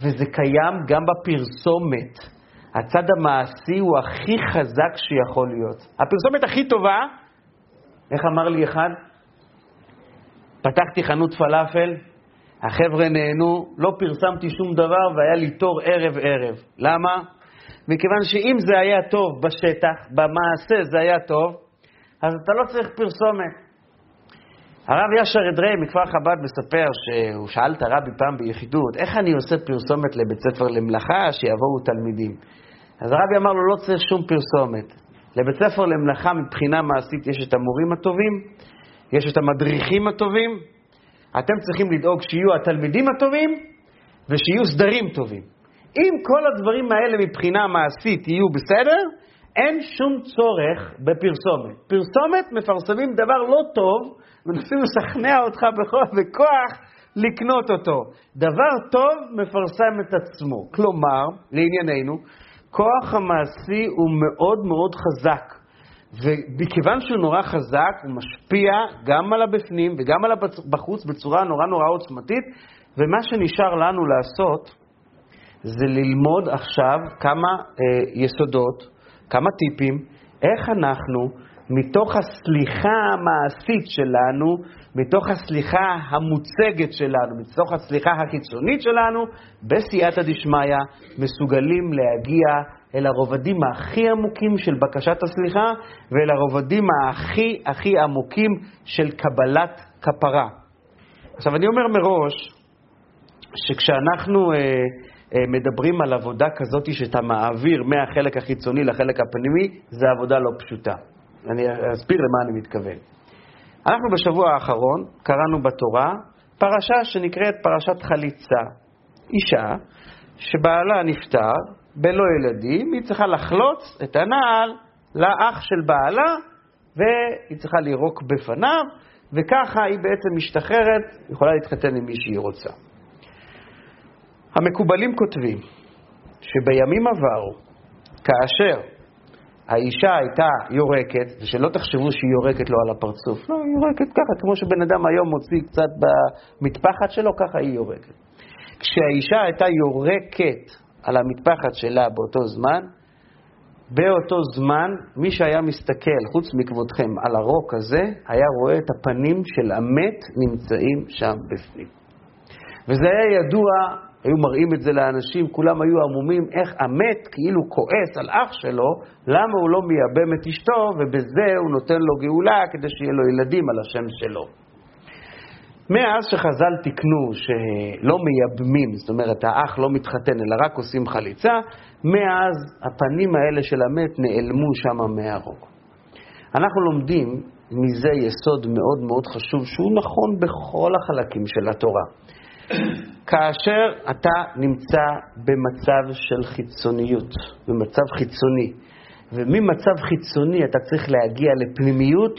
וזה קיים גם בפרסומת. הצד המעשי הוא הכי חזק שיכול להיות. הפרסומת הכי טובה, איך אמר לי אחד? פתחתי חנות פלאפל, החבר'ה נהנו, לא פרסמתי שום דבר והיה לי תור ערב ערב. למה? מכיוון שאם זה היה טוב בשטח, במעשה זה היה טוב, אז אתה לא צריך פרסומת. הרב ישר אדרי מכפר חב"ד מספר שהוא שאל את הרבי פעם ביחידות, איך אני עושה פרסומת לבית ספר למלאכה שיבואו תלמידים? אז הרבי אמר לו, לא צריך שום פרסומת. לבית ספר למלאכה מבחינה מעשית יש את המורים הטובים, יש את המדריכים הטובים, אתם צריכים לדאוג שיהיו התלמידים הטובים ושיהיו סדרים טובים. אם כל הדברים האלה מבחינה מעשית יהיו בסדר, אין שום צורך בפרסומת. פרסומת מפרסמים דבר לא טוב, מנסים לשכנע אותך בכוח לקנות אותו. דבר טוב מפרסם את עצמו. כלומר, לענייננו, כוח המעשי הוא מאוד מאוד חזק. ובכיוון שהוא נורא חזק, הוא משפיע גם על הבפנים וגם על הבחוץ בצורה נורא נורא עוצמתית. ומה שנשאר לנו לעשות זה ללמוד עכשיו כמה אה, יסודות, כמה טיפים, איך אנחנו מתוך הסליחה המעשית שלנו, מתוך הסליחה המוצגת שלנו, מתוך הסליחה החיצונית שלנו, בסייעתא דשמיא מסוגלים להגיע אל הרובדים הכי עמוקים של בקשת הסליחה, ואל הרובדים הכי הכי עמוקים של קבלת כפרה. עכשיו אני אומר מראש, שכשאנחנו אה, מדברים על עבודה כזאת שאתה מעביר מהחלק החיצוני לחלק הפנימי, זה עבודה לא פשוטה. אני אסביר למה אני מתכוון. אנחנו בשבוע האחרון קראנו בתורה פרשה שנקראת פרשת חליצה. אישה שבעלה נפטר בלא ילדים, היא צריכה לחלוץ את הנעל לאח של בעלה והיא צריכה לירוק בפניו, וככה היא בעצם משתחררת, יכולה להתחתן עם מי שהיא רוצה. המקובלים כותבים שבימים עברו, כאשר האישה הייתה יורקת, ושלא תחשבו שהיא יורקת לו על הפרצוף, לא, היא יורקת ככה, כמו שבן אדם היום מוציא קצת במטפחת שלו, ככה היא יורקת. כשהאישה הייתה יורקת על המטפחת שלה באותו זמן, באותו זמן, מי שהיה מסתכל, חוץ מכבודכם, על הרוק הזה, היה רואה את הפנים של המת נמצאים שם בפנים. וזה היה ידוע, היו מראים את זה לאנשים, כולם היו עמומים, איך המת כאילו כועס על אח שלו, למה הוא לא מייבם את אשתו, ובזה הוא נותן לו גאולה כדי שיהיה לו ילדים על השם שלו. מאז שחז"ל תיקנו שלא מייבמים, זאת אומרת האח לא מתחתן אלא רק עושים חליצה, מאז הפנים האלה של המת נעלמו שם מהרוק. אנחנו לומדים מזה יסוד מאוד מאוד חשוב שהוא נכון בכל החלקים של התורה. כאשר אתה נמצא במצב של חיצוניות, במצב חיצוני, וממצב חיצוני אתה צריך להגיע לפנימיות,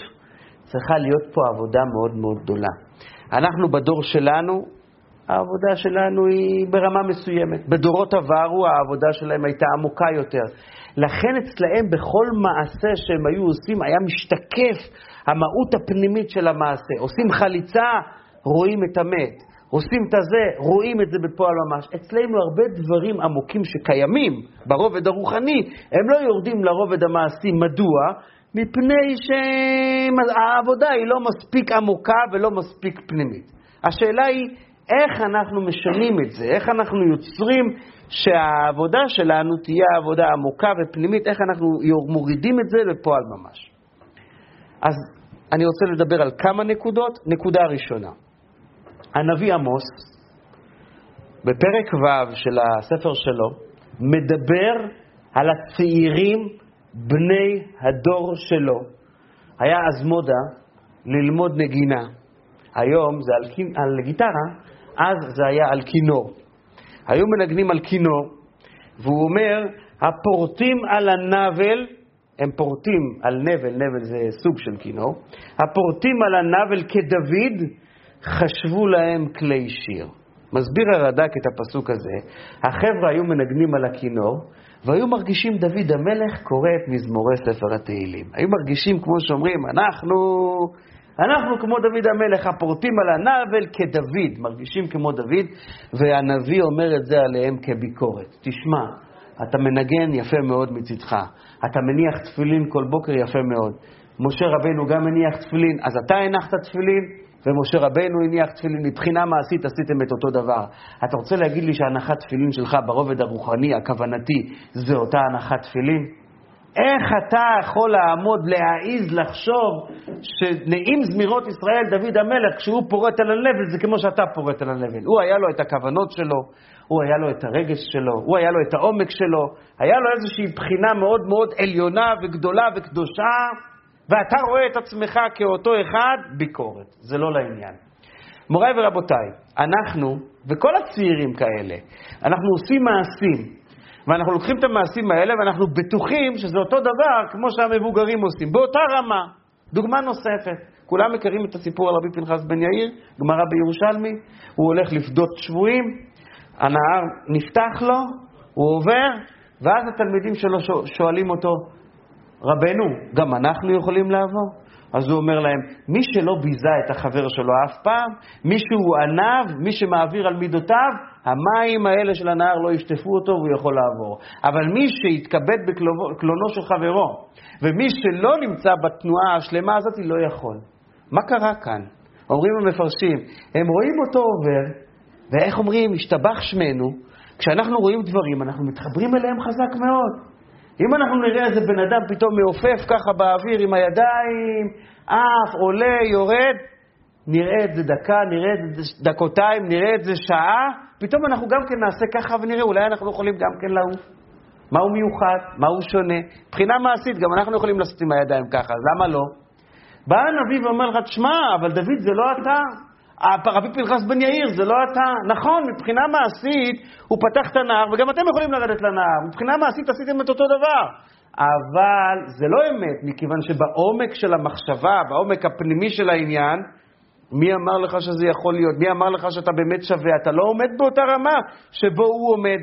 צריכה להיות פה עבודה מאוד מאוד גדולה. אנחנו בדור שלנו, העבודה שלנו היא ברמה מסוימת. בדורות עברו העבודה שלהם הייתה עמוקה יותר. לכן אצלהם בכל מעשה שהם היו עושים היה משתקף המהות הפנימית של המעשה. עושים חליצה, רואים את המת. עושים את הזה, רואים את זה בפועל ממש. אצלנו הרבה דברים עמוקים שקיימים ברובד הרוחני, הם לא יורדים לרובד המעשי. מדוע? מפני שהעבודה היא לא מספיק עמוקה ולא מספיק פנימית. השאלה היא איך אנחנו משנים את זה, איך אנחנו יוצרים שהעבודה שלנו תהיה עבודה עמוקה ופנימית, איך אנחנו מורידים את זה לפועל ממש. אז אני רוצה לדבר על כמה נקודות. נקודה ראשונה, הנביא עמוס בפרק ו' של הספר שלו מדבר על הצעירים בני הדור שלו. היה אז מודה ללמוד נגינה, היום זה על, על גיטרה, אז זה היה על כינור. היו מנגנים על כינור, והוא אומר, הפורטים על הנבל, הם פורטים על נבל, נבל זה סוג של כינור, הפורטים על הנבל כדוד, חשבו להם כלי שיר. מסביר הרד"ק את הפסוק הזה, החבר'ה היו מנגנים על הכינור, והיו מרגישים דוד המלך קורא את מזמורי ספר התהילים. היו מרגישים כמו שאומרים, אנחנו... אנחנו כמו דוד המלך, הפורטים על הנבל כדוד, מרגישים כמו דוד, והנביא אומר את זה עליהם כביקורת. תשמע, אתה מנגן יפה מאוד מצדך, אתה מניח תפילין כל בוקר יפה מאוד. משה רבנו גם מניח תפילין, אז אתה הנחת תפילין, ומשה רבנו הניח תפילין, מבחינה מעשית עשיתם את אותו דבר. אתה רוצה להגיד לי שהנחת תפילין שלך ברובד הרוחני, הכוונתי, זה אותה הנחת תפילין? איך אתה יכול לעמוד, להעיז, לחשוב שנעים זמירות ישראל דוד המלך, כשהוא פורט על הנבל, זה כמו שאתה פורט על הנבל. הוא היה לו את הכוונות שלו, הוא היה לו את הרגש שלו, הוא היה לו את העומק שלו, היה לו איזושהי בחינה מאוד מאוד עליונה וגדולה וקדושה, ואתה רואה את עצמך כאותו אחד, ביקורת. זה לא לעניין. מוריי ורבותיי, אנחנו, וכל הצעירים כאלה, אנחנו עושים מעשים, ואנחנו לוקחים את המעשים האלה ואנחנו בטוחים שזה אותו דבר כמו שהמבוגרים עושים, באותה רמה. דוגמה נוספת, כולם מכירים את הסיפור על רבי פנחס בן יאיר, גמרא בירושלמי, הוא הולך לפדות שבויים, הנהר נפתח לו, הוא עובר, ואז התלמידים שלו שואלים אותו, רבנו, גם אנחנו יכולים לעבור? אז הוא אומר להם, מי שלא ביזה את החבר שלו אף פעם, מי שהוא ענב, מי שמעביר על מידותיו, המים האלה של הנהר לא ישטפו אותו והוא יכול לעבור. אבל מי שהתכבד בקלונו של חברו, ומי שלא נמצא בתנועה השלמה הזאת, היא לא יכול. מה קרה כאן? אומרים המפרשים, הם רואים אותו עובר, ואיך אומרים, השתבח שמנו, כשאנחנו רואים דברים, אנחנו מתחברים אליהם חזק מאוד. אם אנחנו נראה איזה בן אדם פתאום מעופף ככה באוויר עם הידיים, אף, עולה, יורד, נראה את זה דקה, נראה את זה דקותיים, נראה את זה שעה, פתאום אנחנו גם כן נעשה ככה ונראה, אולי אנחנו יכולים גם כן לעוף. מה הוא מיוחד? מה הוא שונה? מבחינה מעשית, גם אנחנו יכולים לעשות עם הידיים ככה, אז למה לא? בא הנביא ואומר לך, תשמע, אבל דוד זה לא אתה. רבי פנחס בן יאיר, זה לא אתה. נכון, מבחינה מעשית הוא פתח את הנער, וגם אתם יכולים לרדת לנער. מבחינה מעשית עשיתם את אותו דבר. אבל זה לא אמת, מכיוון שבעומק של המחשבה, בעומק הפנימי של העניין, מי אמר לך שזה יכול להיות? מי אמר לך שאתה באמת שווה? אתה לא עומד באותה רמה שבו הוא עומד.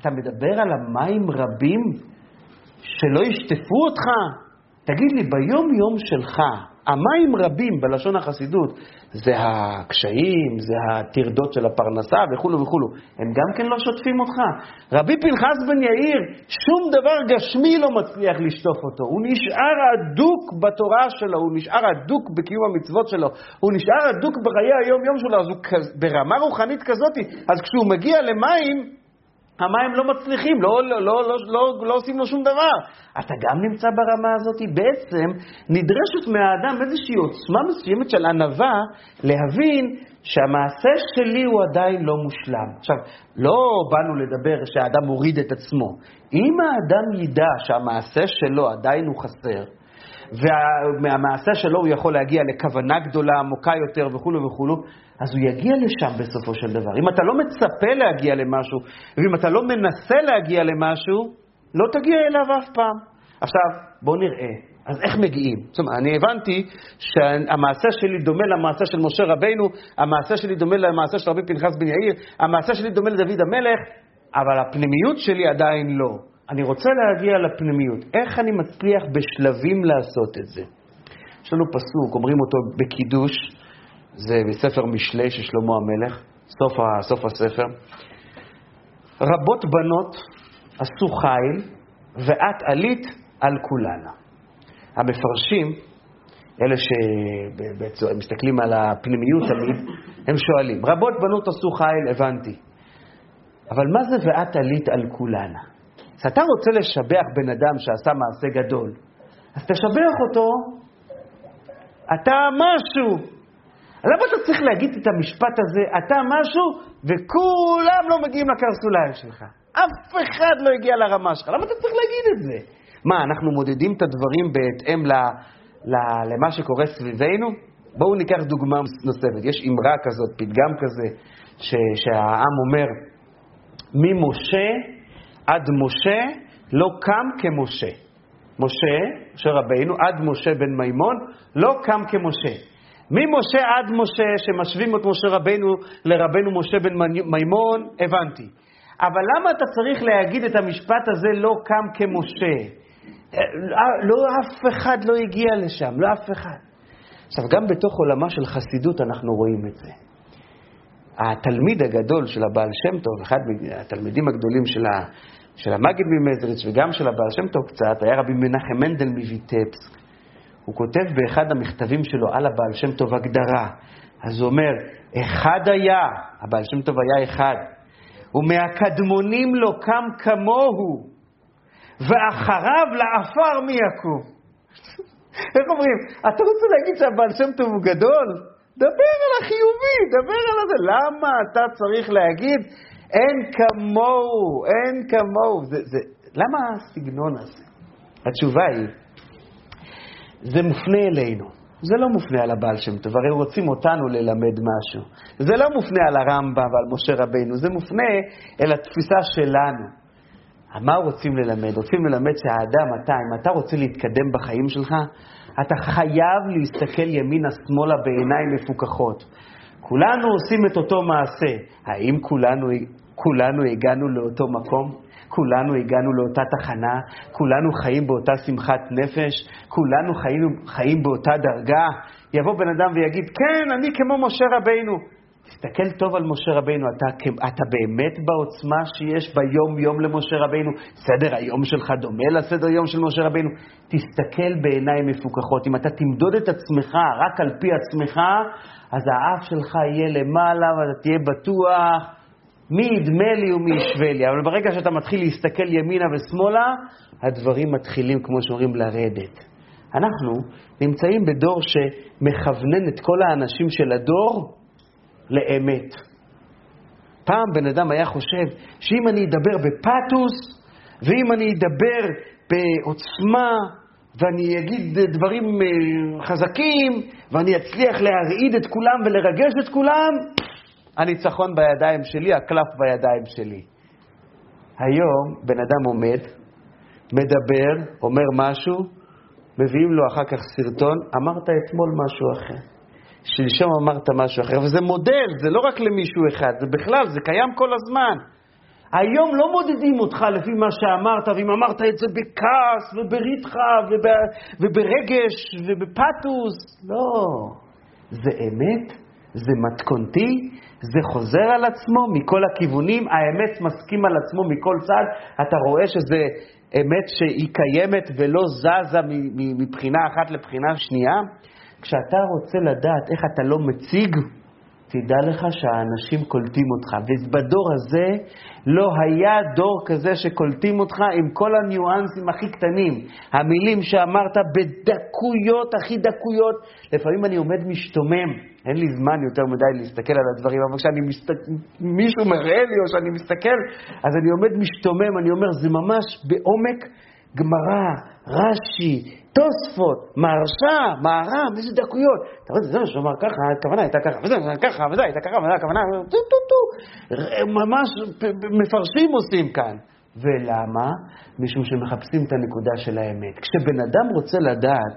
אתה מדבר על המים רבים שלא ישטפו אותך? תגיד לי, ביום יום שלך, המים רבים בלשון החסידות, זה הקשיים, זה התרדות של הפרנסה וכו' וכו'. הם גם כן לא שוטפים אותך. רבי פנחס בן יאיר, שום דבר גשמי לא מצליח לשטוף אותו. הוא נשאר עדוק בתורה שלו, הוא נשאר עדוק בקיום המצוות שלו, הוא נשאר עדוק בחיי היום יום שלו, אז הוא כז... ברמה רוחנית כזאת, אז כשהוא מגיע למים, המים לא מצליחים, לא, לא, לא, לא, לא, לא עושים לו שום דבר. אתה גם נמצא ברמה הזאת. בעצם נדרשת מהאדם איזושהי עוצמה מסוימת של ענווה, להבין שהמעשה שלי הוא עדיין לא מושלם. עכשיו, לא באנו לדבר שהאדם מוריד את עצמו. אם האדם ידע שהמעשה שלו עדיין הוא חסר, והמעשה שלו הוא יכול להגיע לכוונה גדולה, עמוקה יותר וכו' וכו', אז הוא יגיע לשם בסופו של דבר. אם אתה לא מצפה להגיע למשהו, ואם אתה לא מנסה להגיע למשהו, לא תגיע אליו אף פעם. עכשיו, בוא נראה. אז איך מגיעים? זאת אומרת, אני הבנתי שהמעשה שלי דומה למעשה של משה רבנו, המעשה שלי דומה למעשה של רבי פנחס בן יאיר, המעשה שלי דומה לדוד המלך, אבל הפנימיות שלי עדיין לא. אני רוצה להגיע לפנימיות. איך אני מצליח בשלבים לעשות את זה? יש לנו פסוק, אומרים אותו בקידוש, זה בספר משלי ששלמה המלך, סוף, ה, סוף הספר. רבות בנות עשו חיל, ואת עלית על כולנה. המפרשים, אלה שבעצם מסתכלים על הפנימיות תמיד, הם שואלים, רבות בנות עשו חיל, הבנתי. אבל מה זה ואת עלית על כולנה? אז אתה רוצה לשבח בן אדם שעשה מעשה גדול, אז תשבח אותו, אתה משהו. למה אתה צריך להגיד את המשפט הזה, אתה משהו, וכולם לא מגיעים לקרסוליים שלך. אף אחד לא הגיע לרמה שלך. למה אתה צריך להגיד את זה? מה, אנחנו מודדים את הדברים בהתאם ל, ל, למה שקורה סביבנו? בואו ניקח דוגמה נוספת. יש אמרה כזאת, פתגם כזה, ש, שהעם אומר, ממשה עד משה לא קם כמשה. משה, משה רבינו, עד משה בן מימון, לא קם כמשה. ממשה עד משה, שמשווים את משה רבנו לרבנו משה בן מימון, הבנתי. אבל למה אתה צריך להגיד את המשפט הזה לא קם כמשה? לא, אף אחד לא הגיע לשם, לא אף אחד. עכשיו, גם בתוך עולמה של חסידות אנחנו רואים את זה. התלמיד הגדול של הבעל שם טוב, אחד מהתלמידים הגדולים של, ה, של המגיד ממזריץ' וגם של הבעל שם טוב קצת, היה רבי מנחם מנדל מויטבסק. הוא כותב באחד המכתבים שלו על הבעל שם טוב הגדרה. אז הוא אומר, אחד היה, הבעל שם טוב היה אחד, ומהקדמונים לא קם כמוהו, ואחריו לאפר מי יקום. איך אומרים? אתה רוצה להגיד שהבעל שם טוב הוא גדול? דבר על החיובי, דבר על זה. למה אתה צריך להגיד, אין כמוהו, אין כמוהו. זה, זה, למה הסגנון הזה? התשובה היא, זה מופנה אלינו, זה לא מופנה על הבעל שם טוב, הרי רוצים אותנו ללמד משהו. זה לא מופנה על הרמב"ם ועל משה רבינו, זה מופנה אל התפיסה שלנו. מה רוצים ללמד? רוצים ללמד שהאדם, אתה, אם אתה רוצה להתקדם בחיים שלך, אתה חייב להסתכל ימינה שמאלה בעיניים מפוכחות. כולנו עושים את אותו מעשה, האם כולנו, כולנו הגענו לאותו מקום? כולנו הגענו לאותה תחנה, כולנו חיים באותה שמחת נפש, כולנו חיים, חיים באותה דרגה. יבוא בן אדם ויגיד, כן, אני כמו משה רבינו. תסתכל טוב על משה רבינו, אתה, אתה באמת בעוצמה שיש ביום יום למשה רבינו. סדר היום שלך דומה לסדר יום של משה רבינו. תסתכל בעיניים מפוכחות. אם אתה תמדוד את עצמך רק על פי עצמך, אז האף שלך יהיה למעלה ואתה תהיה בטוח. מי ידמה לי ומי ישווה לי, אבל ברגע שאתה מתחיל להסתכל ימינה ושמאלה, הדברים מתחילים, כמו שאומרים, לרדת. אנחנו נמצאים בדור שמכוונן את כל האנשים של הדור לאמת. פעם בן אדם היה חושב שאם אני אדבר בפתוס, ואם אני אדבר בעוצמה, ואני אגיד דברים חזקים, ואני אצליח להרעיד את כולם ולרגש את כולם, הניצחון בידיים שלי, הקלף בידיים שלי. היום בן אדם עומד, מדבר, אומר משהו, מביאים לו אחר כך סרטון, אמרת אתמול משהו אחר. שלשום אמרת משהו אחר. וזה מודל, זה לא רק למישהו אחד, זה בכלל, זה קיים כל הזמן. היום לא מודדים אותך לפי מה שאמרת, ואם אמרת את זה בכעס, ובריתחה, וברגש, ובפתוס. לא, זה אמת. זה מתכונתי, זה חוזר על עצמו מכל הכיוונים, האמת מסכים על עצמו מכל צד, אתה רואה שזה אמת שהיא קיימת ולא זזה מבחינה אחת לבחינה שנייה. כשאתה רוצה לדעת איך אתה לא מציג, תדע לך שהאנשים קולטים אותך, ובדור הזה לא היה דור כזה שקולטים אותך עם כל הניואנסים הכי קטנים, המילים שאמרת בדקויות הכי דקויות. לפעמים אני עומד משתומם, אין לי זמן יותר מדי להסתכל על הדברים, אבל כשאני מסתכל, מישהו מראה לי או שאני מסתכל, אז אני עומד משתומם, אני אומר זה ממש בעומק גמרא, רש"י, תוספות, מהרשה, מהר"ם, איזה דקויות. אתה רואה, זה מה שאומר ככה, הכוונה הייתה ככה, וזה ככה, וזה הייתה ככה, וזה הכוונה, טו טו טו. ממש מפרשים עושים כאן. ולמה? משום שמחפשים את הנקודה של האמת. כשבן אדם רוצה לדעת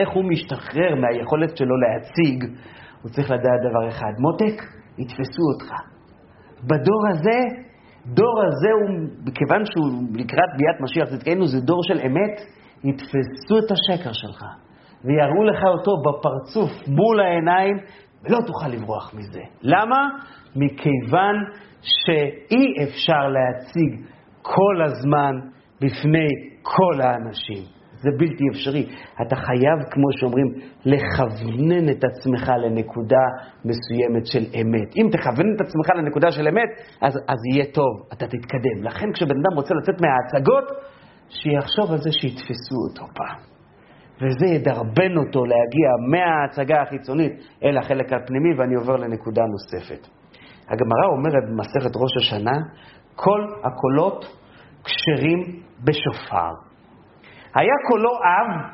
איך הוא משתחרר מהיכולת שלו להציג, הוא צריך לדעת דבר אחד, מותק, יתפסו אותך. בדור הזה, דור הזה, הוא, כיוון שהוא לקראת ביאת משיח צדקנו, זה דור של אמת, יתפסו את השקר שלך ויראו לך אותו בפרצוף מול העיניים ולא תוכל לברוח מזה. למה? מכיוון שאי אפשר להציג כל הזמן בפני כל האנשים. זה בלתי אפשרי. אתה חייב, כמו שאומרים, לכוונן את עצמך לנקודה מסוימת של אמת. אם תכוונן את עצמך לנקודה של אמת, אז, אז יהיה טוב, אתה תתקדם. לכן כשבן אדם רוצה לצאת מההצגות, שיחשוב על זה שיתפסו אותו פעם. וזה ידרבן אותו להגיע מההצגה החיצונית אל החלק הפנימי, ואני עובר לנקודה נוספת. הגמרא אומרת במסכת ראש השנה, כל הקולות כשרים בשופר. היה קולו אב,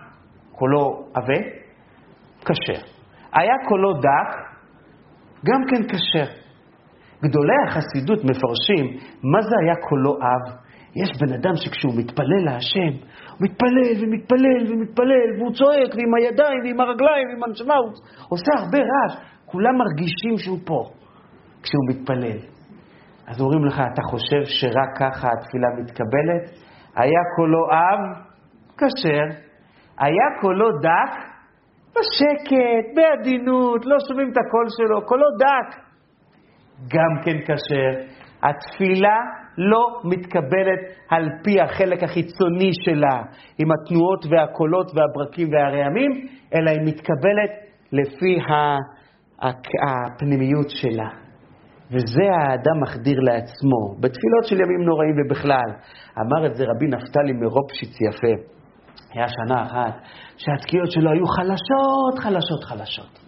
קולו אבה, כשר. היה קולו דק, גם כן כשר. גדולי החסידות מפרשים, מה זה היה קולו אב? יש בן אדם שכשהוא מתפלל להשם, הוא מתפלל ומתפלל ומתפלל, והוא צועק, ועם הידיים ועם הרגליים ועם הנשמה, הוא עושה הרבה רעש. כולם מרגישים שהוא פה, כשהוא מתפלל. אז אומרים לך, אתה חושב שרק ככה התפילה מתקבלת? היה קולו אב, כשר, היה קולו דק, בשקט, בעדינות, לא שומעים את הקול שלו, קולו דק, גם כן כשר. התפילה לא מתקבלת על פי החלק החיצוני שלה, עם התנועות והקולות והברקים והרעמים, אלא היא מתקבלת לפי הפנימיות שלה. וזה האדם מחדיר לעצמו, בתפילות של ימים נוראים ובכלל. אמר את זה רבי נפתלי מרופשיץ יפה. היה שנה אחת שהתקיעות שלו היו חלשות, חלשות, חלשות.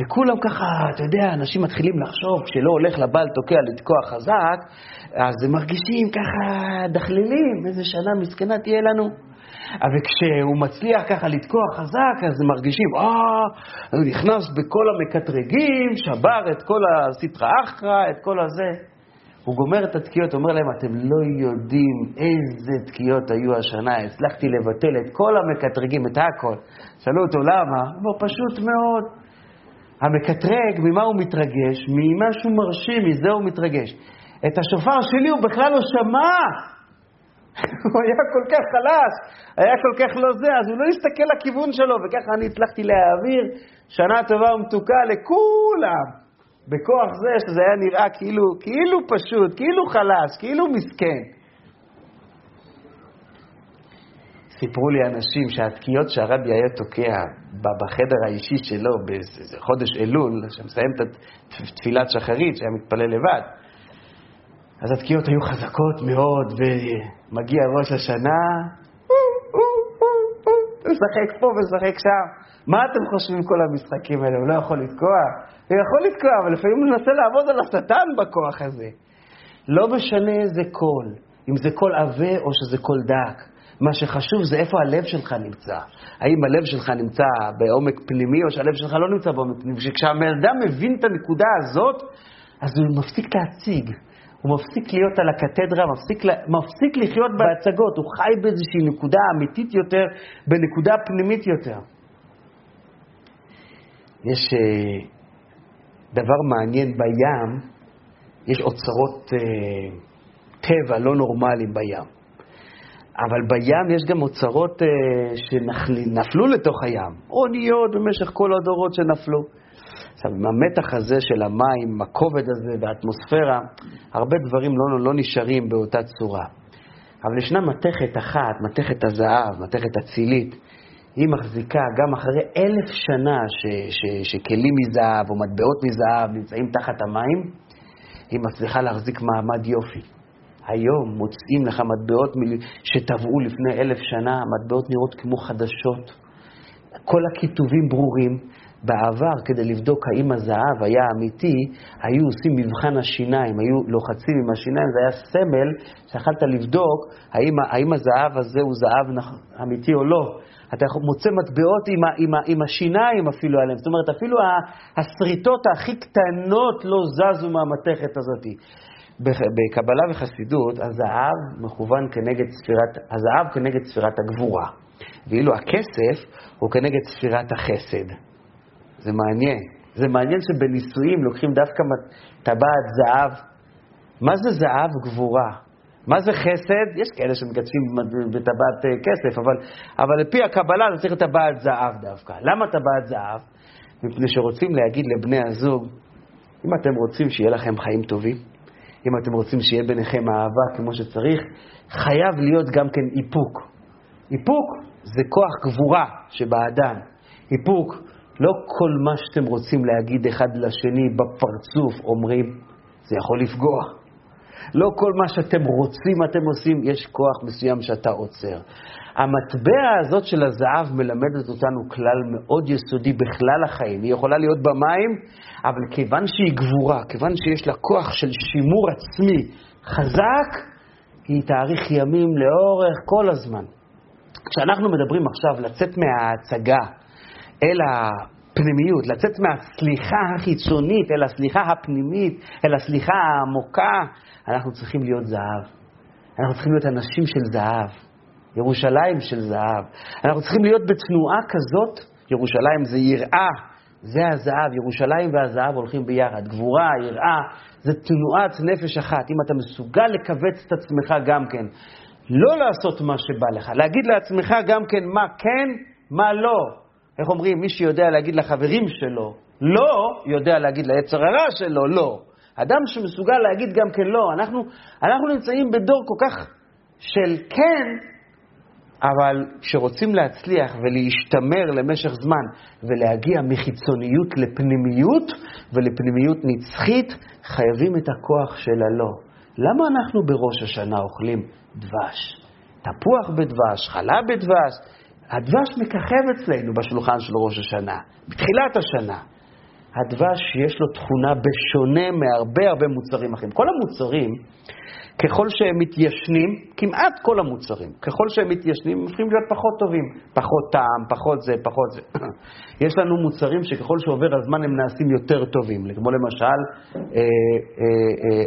וכולם ככה, אתה יודע, אנשים מתחילים לחשוב, כשלא הולך לבעל תוקע לתקוע חזק, אז הם מרגישים ככה דחלילים, איזה שנה מסכנה תהיה לנו. אבל כשהוא מצליח ככה לתקוע חזק, אז מרגישים, אה, הוא נכנס בכל המקטרגים, שבר את כל הסטרה אחרא, את כל הזה. הוא גומר את התקיעות, אומר להם, אתם לא יודעים איזה תקיעות היו השנה, הצלחתי לבטל את כל המקטרגים, את הכל. שאלו אותו, למה? הוא אומר, פשוט מאוד. המקטרג, ממה הוא מתרגש? ממשהו מרשים, מזה הוא מתרגש. את השופר שלי הוא בכלל לא שמע. הוא היה כל כך חלש, היה כל כך לא זה, אז הוא לא הסתכל לכיוון שלו, וככה אני הצלחתי להעביר שנה טובה ומתוקה לכולם. בכוח זה שזה היה נראה כאילו, כאילו פשוט, כאילו חלש, כאילו מסכן. סיפרו לי אנשים שהתקיעות שהרבי היה תוקע בחדר האישי שלו בחודש אלול, שמסיים את תפילת שחרית שהיה מתפלל לבד, אז התקיעות היו חזקות מאוד, ומגיע ראש השנה, משחק פה ומשחק שם. מה אתם חושבים כל המשחקים האלה? הוא לא יכול לתקוע. הוא יכול לתקוע, אבל לפעמים הוא מנסה לעבוד על השטן בכוח הזה. לא משנה איזה קול, אם זה קול עבה או שזה קול דק. מה שחשוב זה איפה הלב שלך נמצא. האם הלב שלך נמצא בעומק פנימי או שהלב שלך לא נמצא בעומק פנימי. כשהאדם מבין את הנקודה הזאת, אז הוא מפסיק להציג. הוא מפסיק להיות על הקתדרה, מפסיק, מפסיק לחיות בהצגות, הוא חי באיזושהי נקודה אמיתית יותר, בנקודה פנימית יותר. יש uh, דבר מעניין בים, יש אוצרות uh, טבע לא נורמליים בים. אבל בים יש גם אוצרות uh, שנפלו לתוך הים, אוניות במשך כל הדורות שנפלו. עכשיו, המתח הזה של המים, הכובד הזה והאטמוספירה, הרבה דברים לא, לא נשארים באותה צורה. אבל ישנה מתכת אחת, מתכת הזהב, מתכת הצילית, היא מחזיקה גם אחרי אלף שנה ש, ש, שכלים מזהב או מטבעות מזהב נמצאים תחת המים, היא מצליחה להחזיק מעמד יופי. היום מוצאים לך מטבעות שטבעו לפני אלף שנה, המטבעות נראות כמו חדשות. כל הכיתובים ברורים. בעבר, כדי לבדוק האם הזהב היה אמיתי, היו עושים מבחן השיניים, היו לוחצים עם השיניים, זה היה סמל שיכלת לבדוק האם, האם הזהב הזה הוא זהב אמיתי או לא. אתה מוצא מטבעות עם, עם, עם השיניים אפילו עליהם, זאת אומרת אפילו הסריטות הכי קטנות לא זזו מהמתכת הזאת. בקבלה וחסידות, הזהב מכוון כנגד ספירת, הזהב כנגד ספירת הגבורה, ואילו הכסף הוא כנגד ספירת החסד. זה מעניין. זה מעניין שבניסויים לוקחים דווקא טבעת זהב. מה זה זהב גבורה? מה זה חסד? יש כאלה שמקדשים בטבעת כסף, אבל, אבל לפי הקבלה זה צריך טבעת זהב דווקא. למה טבעת זהב? מפני שרוצים להגיד לבני הזוג, אם אתם רוצים שיהיה לכם חיים טובים, אם אתם רוצים שיהיה ביניכם אהבה כמו שצריך, חייב להיות גם כן איפוק. איפוק זה כוח גבורה שבאדם. איפוק, לא כל מה שאתם רוצים להגיד אחד לשני בפרצוף אומרים, זה יכול לפגוע. לא כל מה שאתם רוצים אתם עושים, יש כוח מסוים שאתה עוצר. המטבע הזאת של הזהב מלמדת אותנו כלל מאוד יסודי בכלל החיים. היא יכולה להיות במים, אבל כיוון שהיא גבורה, כיוון שיש לה כוח של שימור עצמי חזק, היא תאריך ימים לאורך כל הזמן. כשאנחנו מדברים עכשיו לצאת מההצגה אל הפנימיות, לצאת מהסליחה החיצונית אל הסליחה הפנימית, אל הסליחה העמוקה, אנחנו צריכים להיות זהב. אנחנו צריכים להיות אנשים של זהב. ירושלים של זהב. אנחנו צריכים להיות בתנועה כזאת. ירושלים זה יראה, זה הזהב. ירושלים והזהב הולכים ביחד. גבורה, יראה, זה תנועת נפש אחת. אם אתה מסוגל לקבץ את עצמך גם כן, לא לעשות מה שבא לך, להגיד לעצמך גם כן מה כן, מה לא. איך אומרים, מי שיודע להגיד לחברים שלו לא, יודע להגיד ליצר הרע שלו לא. אדם שמסוגל להגיד גם כן לא. אנחנו, אנחנו נמצאים בדור כל כך של כן, אבל כשרוצים להצליח ולהשתמר למשך זמן ולהגיע מחיצוניות לפנימיות ולפנימיות נצחית, חייבים את הכוח של הלא. למה אנחנו בראש השנה אוכלים דבש? תפוח בדבש, חלה בדבש. הדבש מככב אצלנו בשולחן של ראש השנה, בתחילת השנה. הדבש יש לו תכונה בשונה מהרבה הרבה מוצרים אחרים. כל המוצרים, ככל שהם מתיישנים, כמעט כל המוצרים, ככל שהם מתיישנים, הם הופכים להיות פחות טובים. פחות טעם, פחות זה, פחות זה. יש לנו מוצרים שככל שעובר הזמן הם נעשים יותר טובים. כמו למשל, אה, אה,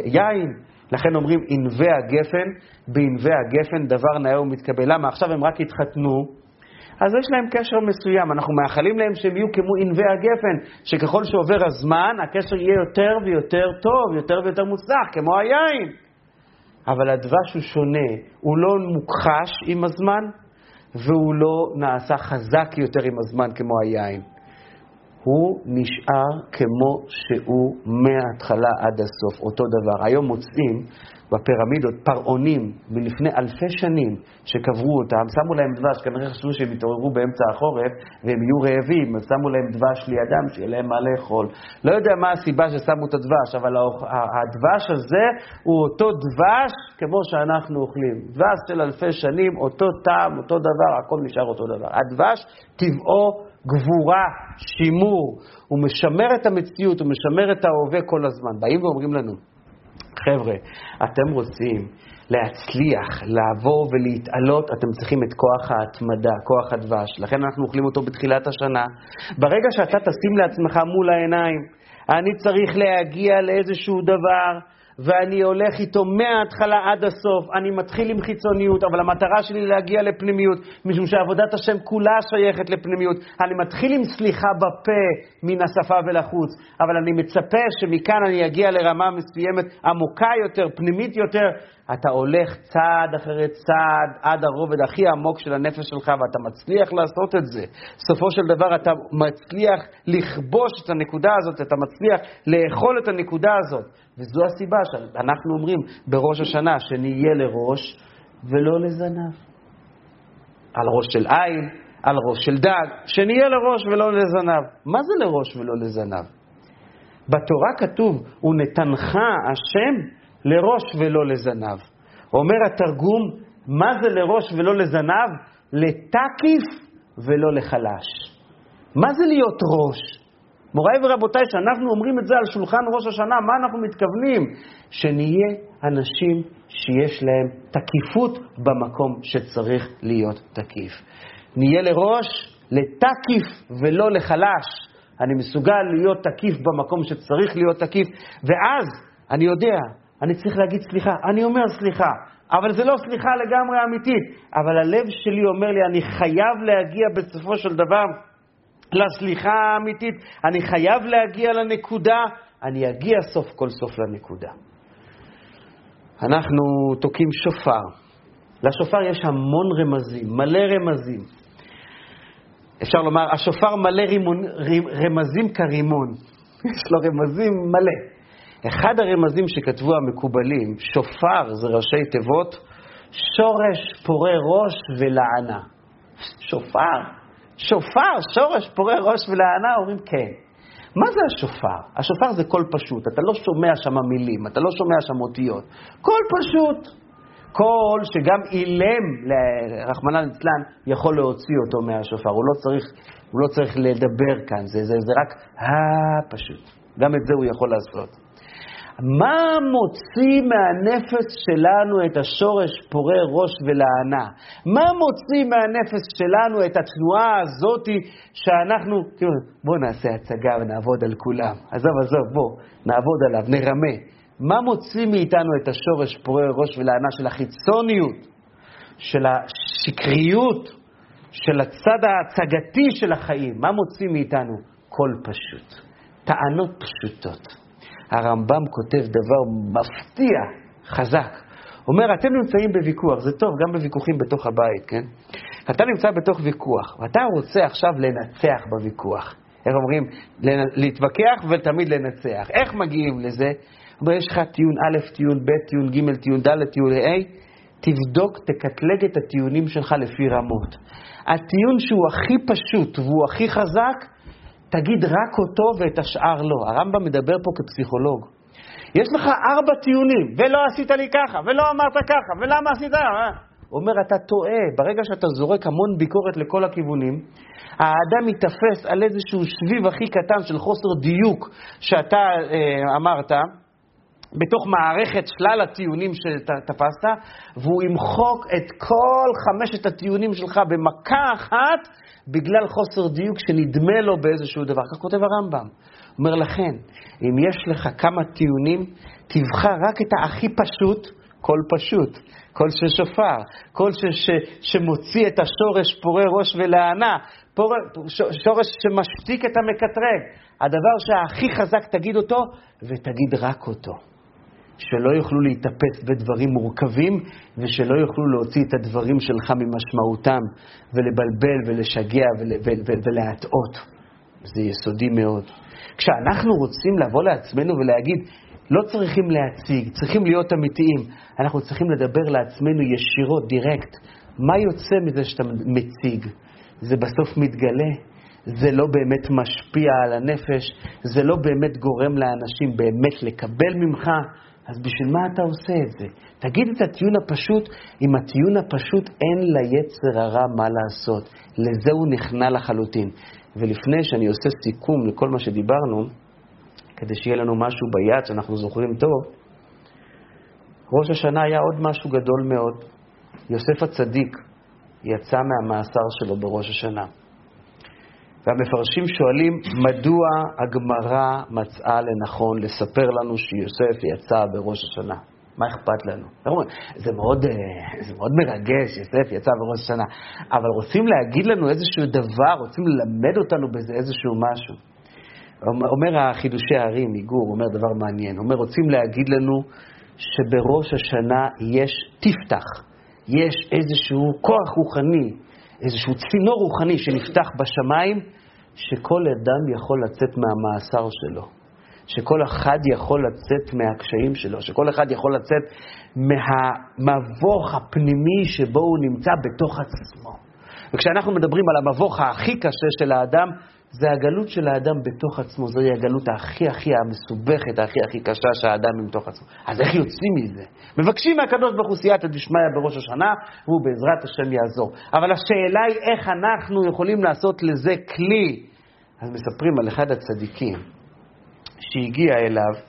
אה, יין. לכן אומרים, ענבי הגפן, בענבי הגפן דבר נאה ומתקבל. למה? עכשיו הם רק התחתנו, אז יש להם קשר מסוים. אנחנו מאחלים להם שהם יהיו כמו ענבי הגפן, שככל שעובר הזמן, הקשר יהיה יותר ויותר טוב, יותר ויותר מוצלח, כמו היין. אבל הדבש הוא שונה, הוא לא מוכחש עם הזמן, והוא לא נעשה חזק יותר עם הזמן כמו היין. הוא נשאר כמו שהוא מההתחלה עד הסוף, אותו דבר. היום מוצאים בפירמידות פרעונים מלפני אלפי שנים שקברו אותם, שמו להם דבש, כנראה חשבו שהם התעוררו באמצע החורף והם יהיו רעבים, שמו להם דבש לידם שיהיה להם מה לאכול. לא יודע מה הסיבה ששמו את הדבש, אבל הדבש הזה הוא אותו דבש כמו שאנחנו אוכלים. דבש של אלפי שנים, אותו טעם, אותו דבר, הכל נשאר אותו דבר. הדבש טבעו גבורה, שימור, הוא משמר את המציאות, הוא משמר את ההווה כל הזמן. באים ואומרים לנו, חבר'ה, אתם רוצים להצליח, לעבור ולהתעלות, אתם צריכים את כוח ההתמדה, כוח הדבש. לכן אנחנו אוכלים אותו בתחילת השנה. ברגע שאתה תשים לעצמך מול העיניים, אני צריך להגיע לאיזשהו דבר, ואני הולך איתו מההתחלה עד הסוף. אני מתחיל עם חיצוניות, אבל המטרה שלי להגיע לפנימיות, משום שעבודת השם כולה שייכת לפנימיות. אני מתחיל עם סליחה בפה מן השפה ולחוץ, אבל אני מצפה שמכאן אני אגיע לרמה מסוימת עמוקה יותר, פנימית יותר. אתה הולך צעד אחרי צעד עד הרובד הכי עמוק של הנפש שלך, ואתה מצליח לעשות את זה. סופו של דבר אתה מצליח לכבוש את הנקודה הזאת, אתה מצליח לאכול את הנקודה הזאת. וזו הסיבה שאנחנו אומרים בראש השנה שנהיה לראש ולא לזנב. על ראש של עין, על ראש של דג, שנהיה לראש ולא לזנב. מה זה לראש ולא לזנב? בתורה כתוב, הוא נתנך השם לראש ולא לזנב. אומר התרגום, מה זה לראש ולא לזנב? לתקיף ולא לחלש. מה זה להיות ראש? מוראי ורבותיי, שאנחנו אומרים את זה על שולחן ראש השנה, מה אנחנו מתכוונים? שנהיה אנשים שיש להם תקיפות במקום שצריך להיות תקיף. נהיה לראש, לתקיף ולא לחלש. אני מסוגל להיות תקיף במקום שצריך להיות תקיף, ואז אני יודע, אני צריך להגיד סליחה, אני אומר סליחה, אבל זה לא סליחה לגמרי אמיתית, אבל הלב שלי אומר לי, אני חייב להגיע בסופו של דבר לסליחה האמיתית, אני חייב להגיע לנקודה, אני אגיע סוף כל סוף לנקודה. אנחנו תוקים שופר. לשופר יש המון רמזים, מלא רמזים. אפשר לומר, השופר מלא רימון, רמזים כרימון. יש לו רמזים מלא. אחד הרמזים שכתבו המקובלים, שופר זה ראשי תיבות, שורש פורה ראש ולענה. שופר. שופר, שורש פורה ראש ולענה, אומרים כן. מה זה השופר? השופר זה קול פשוט, אתה לא שומע שם מילים, אתה לא שומע שם אותיות. קול פשוט. קול שגם אילם, רחמנא ליצלן, יכול להוציא אותו מהשופר. הוא לא צריך, הוא לא צריך לדבר כאן, זה, זה, זה רק הפשוט. גם את זה הוא יכול לעשות. מה מוציא מהנפש שלנו את השורש פורה ראש ולענה? מה מוציא מהנפש שלנו את התנועה הזאת שאנחנו, בוא נעשה הצגה ונעבוד על כולם. עזוב, עזוב, בוא, נעבוד עליו, נרמה. מה מוציא מאיתנו את השורש פורה ראש ולענה של החיצוניות, של השקריות, של הצד ההצגתי של החיים? מה מוציא מאיתנו? קול פשוט, טענות פשוטות. הרמב"ם כותב דבר מפתיע, חזק. אומר, אתם נמצאים בוויכוח, זה טוב גם בוויכוחים בתוך הבית, כן? אתה נמצא בתוך ויכוח, ואתה רוצה עכשיו לנצח בוויכוח. איך אומרים? להתווכח ותמיד לנצח. איך מגיעים לזה? יש לך טיעון א', טיעון ב', טיעון ג', טיעון ד', טיעון ה', תבדוק, תקטלג את הטיעונים שלך לפי רמות. הטיעון שהוא הכי פשוט והוא הכי חזק, תגיד רק אותו ואת השאר לא. הרמב"ם מדבר פה כפסיכולוג. יש לך ארבע טיעונים, ולא עשית לי ככה, ולא אמרת ככה, ולמה עשית? אומר, אתה טועה. ברגע שאתה זורק המון ביקורת לכל הכיוונים, האדם יתפס על איזשהו שביב הכי קטן של חוסר דיוק שאתה אה, אמרת, בתוך מערכת שלל הטיעונים שתפסת, והוא ימחוק את כל חמשת הטיעונים שלך במכה אחת, בגלל חוסר דיוק שנדמה לו באיזשהו דבר. כך כותב הרמב"ם. אומר לכן, אם יש לך כמה טיעונים, תבחר רק את הכי פשוט, כל פשוט, כל ששופר, כל ש- ש- שמוציא את השורש פורה ראש ולענה, פורה, שורש שמשתיק את המקטרג. הדבר שהכי חזק תגיד אותו, ותגיד רק אותו. שלא יוכלו להתאפץ בדברים מורכבים, ושלא יוכלו להוציא את הדברים שלך ממשמעותם, ולבלבל ולשגע ולהטעות. זה יסודי מאוד. כשאנחנו רוצים לבוא לעצמנו ולהגיד, לא צריכים להציג, צריכים להיות אמיתיים, אנחנו צריכים לדבר לעצמנו ישירות, דירקט. מה יוצא מזה שאתה מציג? זה בסוף מתגלה. זה לא באמת משפיע על הנפש, זה לא באמת גורם לאנשים באמת לקבל ממך, אז בשביל מה אתה עושה את זה? תגיד את הטיעון הפשוט, אם הטיעון הפשוט אין ליצר הרע מה לעשות. לזה הוא נכנע לחלוטין. ולפני שאני עושה סיכום לכל מה שדיברנו, כדי שיהיה לנו משהו ביד שאנחנו זוכרים טוב, ראש השנה היה עוד משהו גדול מאוד. יוסף הצדיק יצא מהמאסר שלו בראש השנה. והמפרשים שואלים, מדוע הגמרא מצאה לנכון לספר לנו שיוסף יצא בראש השנה? מה אכפת לנו? זה מאוד, זה מאוד מרגש, יוסף יצא בראש השנה. אבל רוצים להגיד לנו איזשהו דבר, רוצים ללמד אותנו באיזה איזשהו משהו. אומר החידושי הערים, איגור, אומר דבר מעניין. אומר, רוצים להגיד לנו שבראש השנה יש תפתח, יש איזשהו כוח רוחני, איזשהו צינור רוחני שנפתח בשמיים, שכל אדם יכול לצאת מהמאסר שלו, שכל אחד יכול לצאת מהקשיים שלו, שכל אחד יכול לצאת מהמבוך הפנימי שבו הוא נמצא בתוך עצמו. וכשאנחנו מדברים על המבוך הכי קשה של האדם, זה הגלות של האדם בתוך עצמו, זוהי הגלות הכי הכי המסובכת, הכי הכי קשה שהאדם מתוך עצמו. אז איך יוצאים מזה? מבקשים מהקדוש ברוך הוא סייעתא דשמיא בראש השנה, והוא בעזרת השם יעזור. אבל השאלה היא איך אנחנו יכולים לעשות לזה כלי. אז מספרים על אחד הצדיקים שהגיע אליו,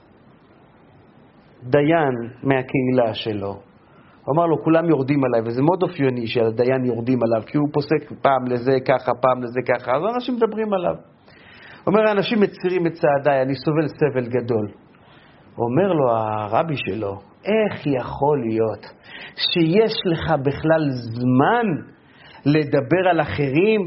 דיין מהקהילה שלו, אמר לו, כולם יורדים עליי, וזה מאוד אופייני שהדיין יורדים עליו, כי הוא פוסק פעם לזה ככה, פעם לזה ככה, אז אנשים מדברים עליו. אומר, האנשים מצירים את צעדיי, אני סובל סבל גדול. אומר לו הרבי שלו, איך יכול להיות שיש לך בכלל זמן לדבר על אחרים?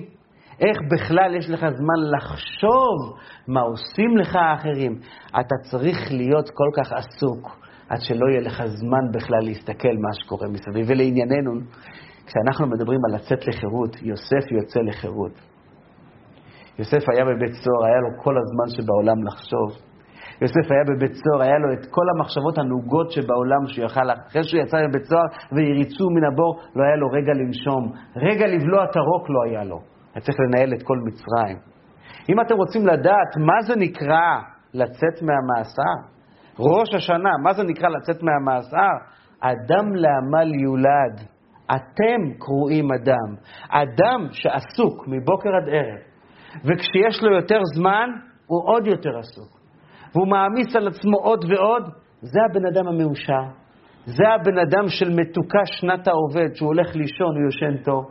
איך בכלל יש לך זמן לחשוב מה עושים לך האחרים? אתה צריך להיות כל כך עסוק. עד שלא יהיה לך זמן בכלל להסתכל מה שקורה מסביב. ולענייננו, כשאנחנו מדברים על לצאת לחירות, יוסף יוצא לחירות. יוסף היה בבית סוהר, היה לו כל הזמן שבעולם לחשוב. יוסף היה בבית סוהר, היה לו את כל המחשבות הנוגות שבעולם שהוא יכל. אחרי שהוא יצא מבית סוהר ויריצו מן הבור, לא היה לו רגע לנשום, רגע לבלוע תרוק לא היה לו. היה צריך לנהל את כל מצרים. אם אתם רוצים לדעת מה זה נקרא לצאת מהמאסר, ראש השנה, מה זה נקרא לצאת מהמאסר? אדם לעמל יולד, אתם קרואים אדם, אדם שעסוק מבוקר עד ערב, וכשיש לו יותר זמן הוא עוד יותר עסוק, והוא מעמיס על עצמו עוד ועוד, זה הבן אדם המאושר, זה הבן אדם של מתוקה שנת העובד, שהוא הולך לישון, הוא יושן טוב.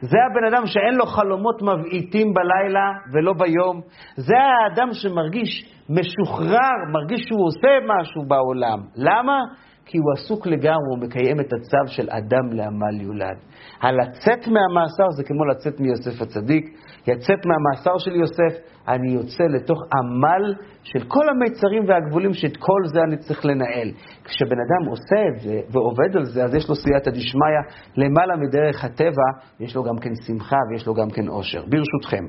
זה הבן אדם שאין לו חלומות מבעיטים בלילה ולא ביום. זה האדם שמרגיש משוחרר, מרגיש שהוא עושה משהו בעולם. למה? כי הוא עסוק לגמרי, הוא מקיים את הצו של אדם לעמל יולד. הלצאת מהמאסר זה כמו לצאת מיוסף הצדיק. יצאת מהמאסר של יוסף, אני יוצא לתוך עמל של כל המיצרים והגבולים, שאת כל זה אני צריך לנהל. כשבן אדם עושה את זה ועובד על זה, אז יש לו סייעתא דשמיא למעלה מדרך הטבע, יש לו גם כן שמחה ויש לו גם כן עושר. ברשותכם,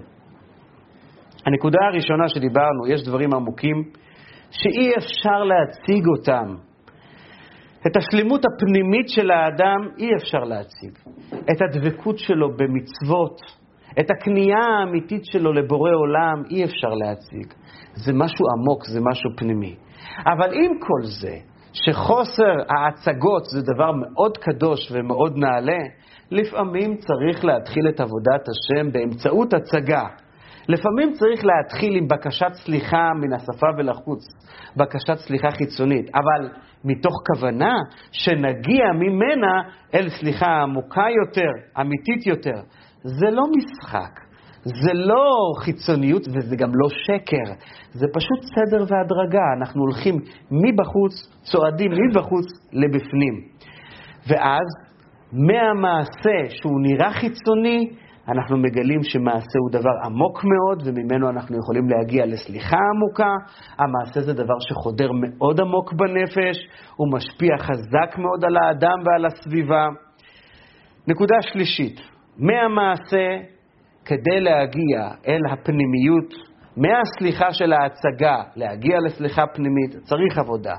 הנקודה הראשונה שדיברנו, יש דברים עמוקים שאי אפשר להציג אותם. את השלימות הפנימית של האדם אי אפשר להציג. את הדבקות שלו במצוות, את הקנייה האמיתית שלו לבורא עולם אי אפשר להציג. זה משהו עמוק, זה משהו פנימי. אבל עם כל זה, שחוסר ההצגות זה דבר מאוד קדוש ומאוד נעלה, לפעמים צריך להתחיל את עבודת השם באמצעות הצגה. לפעמים צריך להתחיל עם בקשת סליחה מן השפה ולחוץ, בקשת סליחה חיצונית, אבל מתוך כוונה שנגיע ממנה אל סליחה עמוקה יותר, אמיתית יותר. זה לא משחק, זה לא חיצוניות וזה גם לא שקר, זה פשוט סדר והדרגה. אנחנו הולכים מבחוץ, צועדים מבחוץ לבפנים, ואז מהמעשה שהוא נראה חיצוני אנחנו מגלים שמעשה הוא דבר עמוק מאוד, וממנו אנחנו יכולים להגיע לסליחה עמוקה. המעשה זה דבר שחודר מאוד עמוק בנפש, הוא משפיע חזק מאוד על האדם ועל הסביבה. נקודה שלישית, מהמעשה כדי להגיע אל הפנימיות, מהסליחה של ההצגה להגיע לסליחה פנימית, צריך עבודה.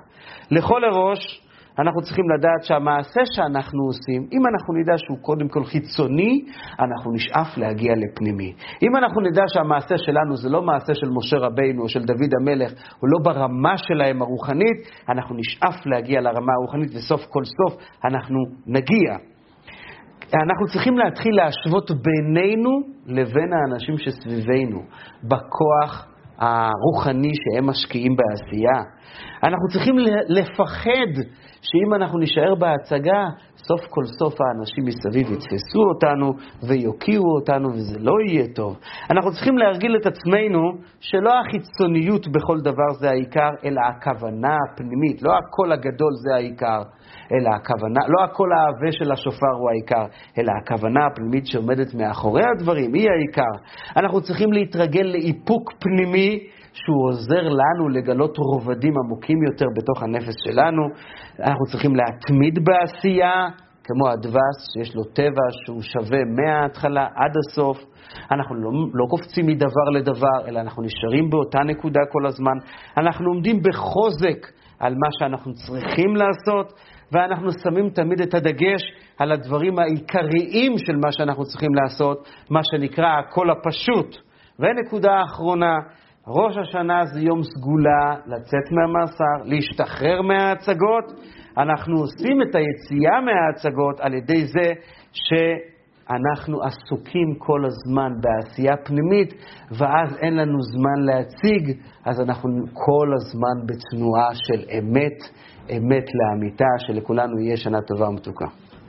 לכל הראש, אנחנו צריכים לדעת שהמעשה שאנחנו עושים, אם אנחנו נדע שהוא קודם כל חיצוני, אנחנו נשאף להגיע לפנימי. אם אנחנו נדע שהמעשה שלנו זה לא מעשה של משה רבינו או של דוד המלך, או לא ברמה שלהם הרוחנית, אנחנו נשאף להגיע לרמה הרוחנית, וסוף כל סוף אנחנו נגיע. אנחנו צריכים להתחיל להשוות בינינו לבין האנשים שסביבנו, בכוח הרוחני שהם משקיעים בעשייה. אנחנו צריכים לפחד שאם אנחנו נשאר בהצגה, סוף כל סוף האנשים מסביב יתפסו אותנו ויוקיעו אותנו, וזה לא יהיה טוב. אנחנו צריכים להרגיל את עצמנו שלא החיצוניות בכל דבר זה העיקר, אלא הכוונה הפנימית. לא הכל הגדול זה העיקר, אלא הכוונה, לא הכל העווה של השופר הוא העיקר, אלא הכוונה הפנימית שעומדת מאחורי הדברים היא העיקר. אנחנו צריכים להתרגל לאיפוק פנימי שהוא עוזר לנו לגלות רובדים עמוקים יותר בתוך הנפש שלנו. אנחנו צריכים להתמיד בעשייה, כמו הדבש, שיש לו טבע שהוא שווה מההתחלה עד הסוף. אנחנו לא, לא קופצים מדבר לדבר, אלא אנחנו נשארים באותה נקודה כל הזמן. אנחנו עומדים בחוזק על מה שאנחנו צריכים לעשות, ואנחנו שמים תמיד את הדגש על הדברים העיקריים של מה שאנחנו צריכים לעשות, מה שנקרא הכל הפשוט. ונקודה האחרונה, ראש השנה זה יום סגולה לצאת מהמאסר, להשתחרר מההצגות. אנחנו עושים את היציאה מההצגות על ידי זה שאנחנו עסוקים כל הזמן בעשייה פנימית, ואז אין לנו זמן להציג, אז אנחנו כל הזמן בתנועה של אמת, אמת לאמיתה, שלכולנו יהיה שנה טובה ומתוקה.